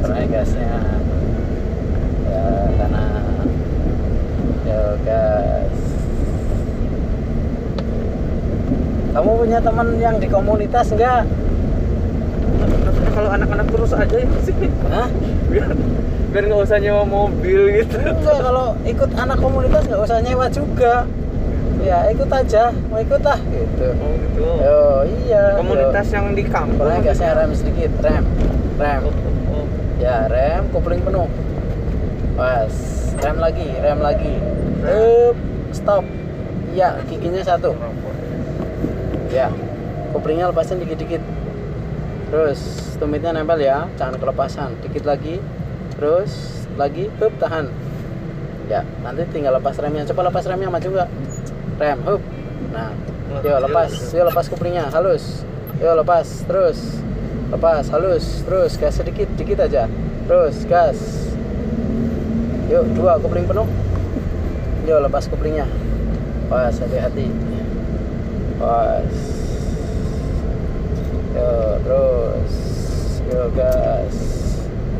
Karena gasnya. Ya, karena ya gas. Kamu punya teman yang di komunitas enggak? Kalau anak-anak terus aja sih. Hah? Biar nggak usah nyewa mobil gitu. Enggak, kalau ikut anak komunitas nggak usah nyewa juga. Ya ikut aja, mau ikut ah gitu. Oh gitu. Oh iya. Komunitas yo. Yang di kampung. Boleh gasnya rem sedikit, rem. Oh. Ya rem, kopling penuh. Pas, rem lagi. Up, stop. Ya giginya satu. Ya, koplingnya lepasin dikit-dikit. Terus tumitnya nempel ya, jangan kelepasan. Dikit lagi, terus lagi, hup, tahan. Ya, nanti tinggal lepas remnya. Coba lepas remnya, maju nggak? Rem, hup. Nah, yuk lepas. Yuk lepas koplingnya, halus. Yuk lepas, terus. Lepas, halus. Terus, gas sedikit, dikit aja. Terus, gas. Yuk, dua, kopling penuh. Yuk, lepas koplingnya. Pas, hati-hati. Pas. Yo, terus, yo gas,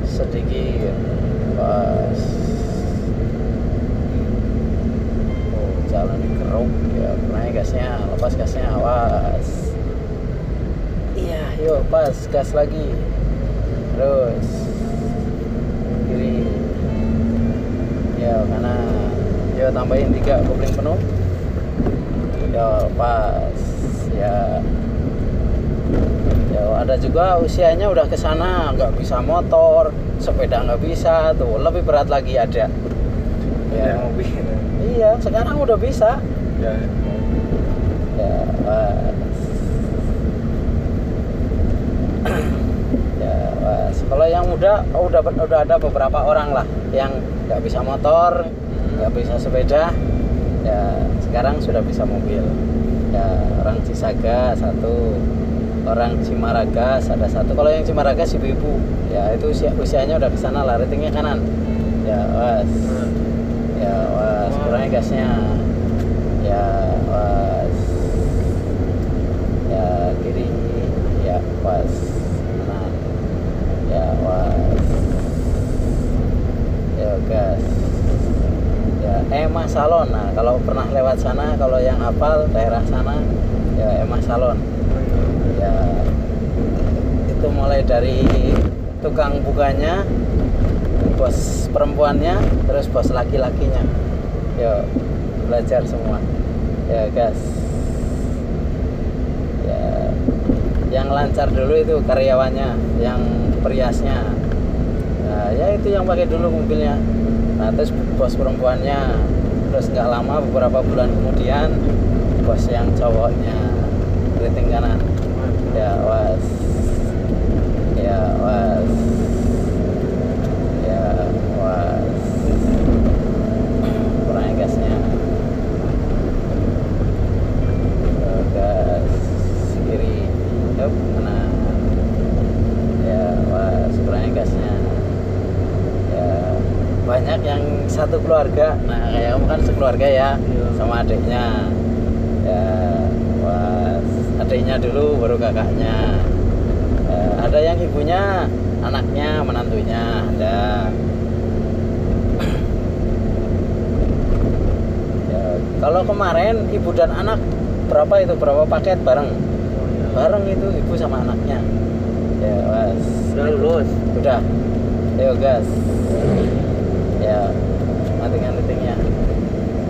sedikit, pas, oh, jalan keruk, ya naik gasnya, lepas gasnya, pas, iya, yo pas, gas lagi, terus, kiri, yo kanan, yo tambahin 3 kopling penuh, yo pas, ya. Ya, ada juga usianya udah kesana, nggak bisa motor, sepeda nggak bisa, tuh lebih berat lagi ada. Ya, iya, sekarang udah bisa. Ya, ya, ya kalau yang muda, oh, udah ada beberapa orang lah yang nggak bisa motor, nggak bisa sepeda, ya sekarang sudah bisa mobil. Ya, orang Cisaga satu. Orang Cimaragas ada satu. Kalau yang Cimaragas ibu-ibu, ya itu usianya udah kesana lah. Ratingnya kanan. Ya was, ya was. Kurangnya gasnya. Ya was, ya kiri. Ya was, kanan. Ya was. Ya gas. Ya Emma Salon. Nah kalau pernah lewat sana, kalau yang hafal daerah sana, ya Emma Salon. Ya, itu mulai dari tukang bukanya, bos perempuannya, terus bos laki-lakinya. Yo, belajar semua. Ya, gas. Ya, yang lancar dulu itu karyawannya, yang periasnya. Nah, ya itu yang pakai dulu mobilnya. Nah, terus bos perempuannya. Terus nggak lama beberapa bulan kemudian bos yang cowoknya, rating kanan. Ya was, ya was, ya was. Kurangnya gasnya. Gas kiri, up, kanan. Ya was, kurangnya gasnya. Ya banyak yang satu keluarga. Nah kayak kamu kan sekeluarga ya, sama adiknya. Ya was. Adiknya dulu baru kakaknya, ada yang ibunya, anaknya, menantunya ada. Ya, kalau kemarin ibu dan anak berapa paket bareng? Oh, ya. Bareng itu ibu sama anaknya. Ya was. Udah lulus. Udah. Ayo gas. Ya mati-matinya.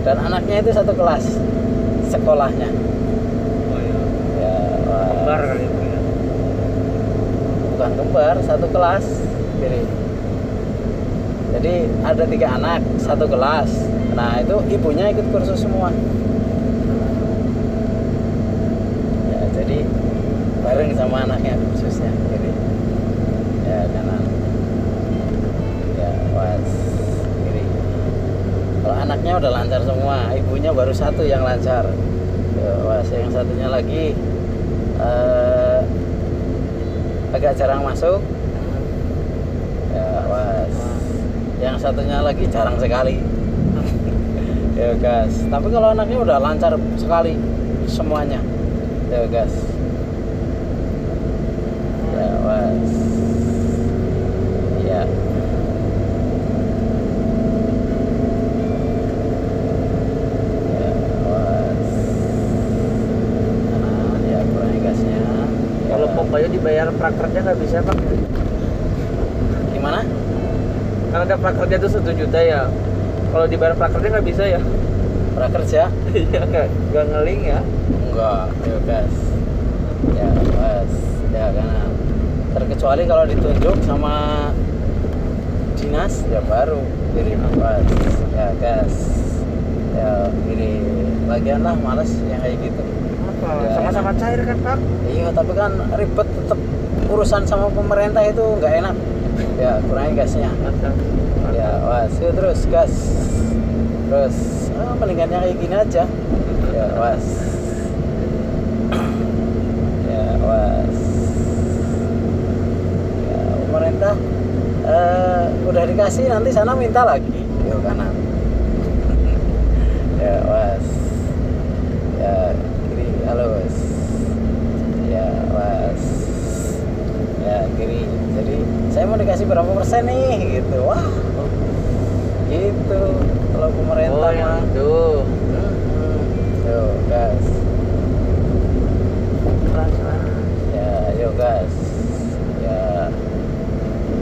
Dan anaknya itu satu kelas sekolahnya. Kembar kali itu ya? Bukan kembar, satu kelas. Jadi ada 3 anak, satu kelas. Nah itu ibunya ikut kursus semua. Ya, jadi bareng sama anaknya kursusnya. Jadi ya kanan. Ya was kiri. Kalau anaknya udah lancar semua, ibunya baru satu yang lancar. Ya, was yang satunya lagi. Agak jarang masuk, ya was. Yang satunya lagi jarang sekali, ya gas. Tapi kalau anaknya udah lancar sekali semuanya, ya gas. prak kerja nggak bisa bang? Gimana? Karena ada prak kerja tuh 1 juta ya. Kalau dibayar prak kerja nggak bisa ya? Prak kerja? Iya nggak ngeling ya? Enggak, ayo gas. Ya gas, ya karena terkecuali kalau ditunjuk sama dinas ya baru jadi nafas. Ya gas. Ya ini bagian lah malas yang kayak gitu. Ya, sama-sama cair kan Pak? Iya, tapi kan ribet tetap urusan sama pemerintah itu nggak enak. Ya kurangin gasnya. Ya was, ya, terus gas. Terus peningkatannya kayak gini aja. Ya was. Ya was. Ya, pemerintah udah dikasih nanti sana minta lagi. Yo kanan. Ya was. Ya halo mas, ya mas, ya kiri. Jadi saya mau dikasih berapa persen nih, gitu. Wah, gitu. Kalau pemerintah mah, tuh, tuh gas, ya, yo gas, ya.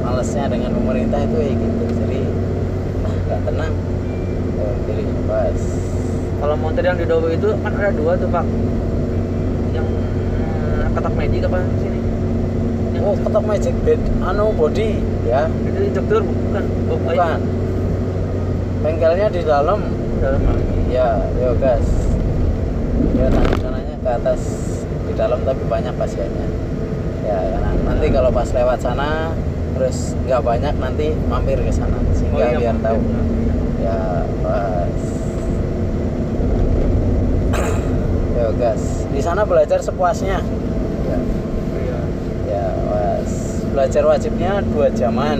Malesnya dengan pemerintah itu ya gitu. Jadi, nggak tenang. Yo kiri, pas. Kalau montir yang di Dobo itu kan ada 2 tuh Pak. Yang ketok magic apa sini? Yang oh ketok magic bed, anu body ya. Itu instruktur bukan? Bukan. Bengkelnya di dalam. Dalam lagi. Ya, yo gas. Ya tangannya ke atas di dalam tapi banyak pasiennya. Ya nah, nanti kalau pas lewat sana terus nggak banyak nanti mampir ke sana sehingga oh, iya, biar mampir. Tahu. Ya pas. Yo gas, di sana belajar sepuasnya. Ya, ya was. Belajar wajibnya 2 jaman.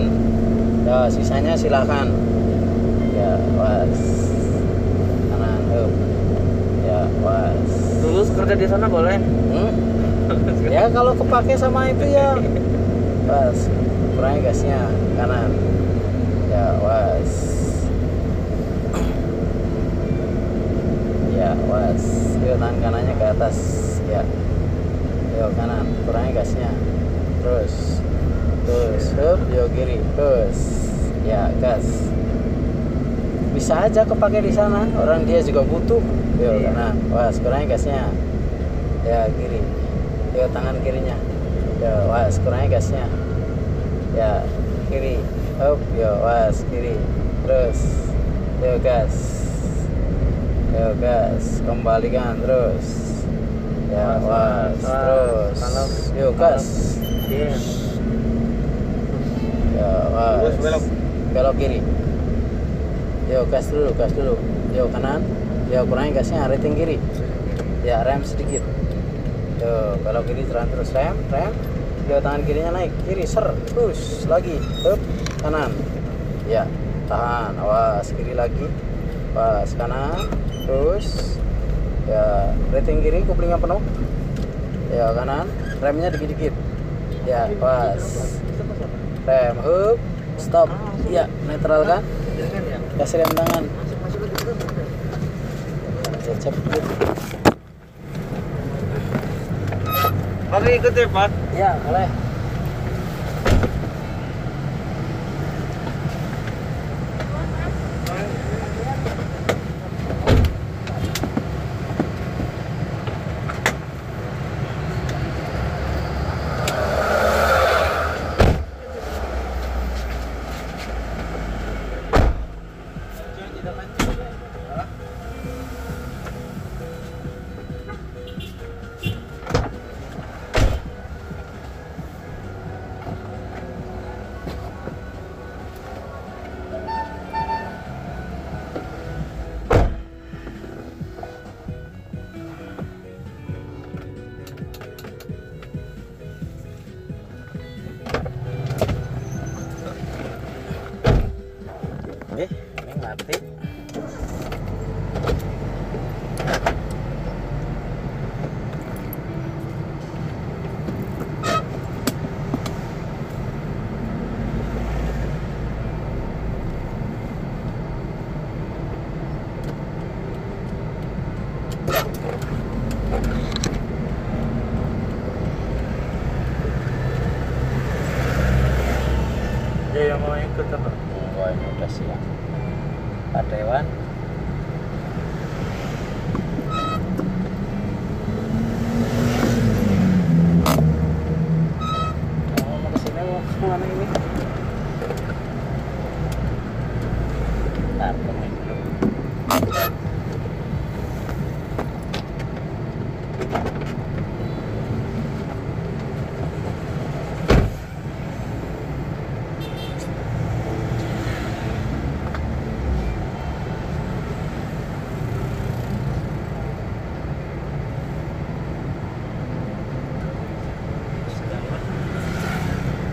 Ya sisanya silakan. Ya was. Kanan tuh. Ya was. Lulus kerja di sana boleh? Ya kalau kepake sama itu ya. Pas. Kurangin gasnya kanan. Ya was. Ya was. Yuk tangan kanannya ke atas ya, yuk kanan kurangin gasnya, terus up, yuk kiri, terus ya gas. Bisa aja kepake di sana, orang dia juga butuh. Yuk kanan, was kurangin gasnya, ya kiri, yuk tangan kirinya, yuk was kurangin gasnya, ya kiri, up, yuk was kiri, terus yuk gas. Yo gas, kembalikan terus. Ya was, terus. Yo gas. Ya was. Belok kiri. Yo gas dulu, gas dulu. Yo kanan. Yo kurangin gasnya, rating kiri. Ya rem sedikit. Yo belok kiri terus rem. Yo tangan kirinya naik, kiri ser, terus lagi, up, kanan. Ya tahan, awas kiri lagi. Pas kanan. Terus ya rating kiri kuplingnya penuh ya kanan remnya dikit-dikit ya pas rem hub stop ya netral kan kasih rem tangan oke ikut ya Pak ya boleh Ada yang mau ikut apa? Wah, ini udah siap Pak Dewan. Mau kesini, mau kemana ini? Ntar dulu.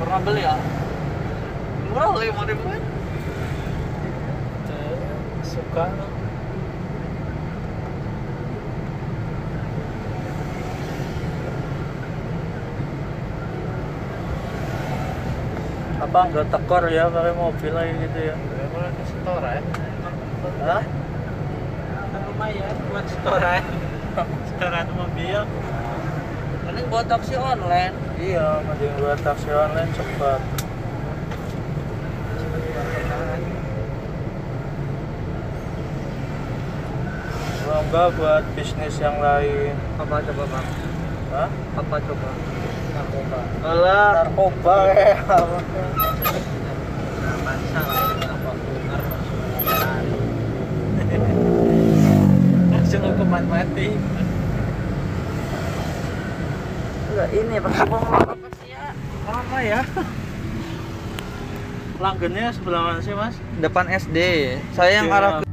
Pernah beli ya? Murah loh, 5.000-an. Suka loh. Apa nggak tekor ya pakai mobil lagi gitu ya? Ya boleh di setoran. Hah? Kan lumayan buat setoran. Setoran mobil. Ini buat taksi online. Iya, mending buat taksi online cepat. Kalau enggak buat bisnis yang lain. Apa coba bang? Hah? Apa coba? Narkoba. Alah, narkoba ya. Langsung hukuman mati. Ini Pak, apa sih ya? Apa ya? Langgennya sebelah mana sih Mas? Depan SD. Saya yang arah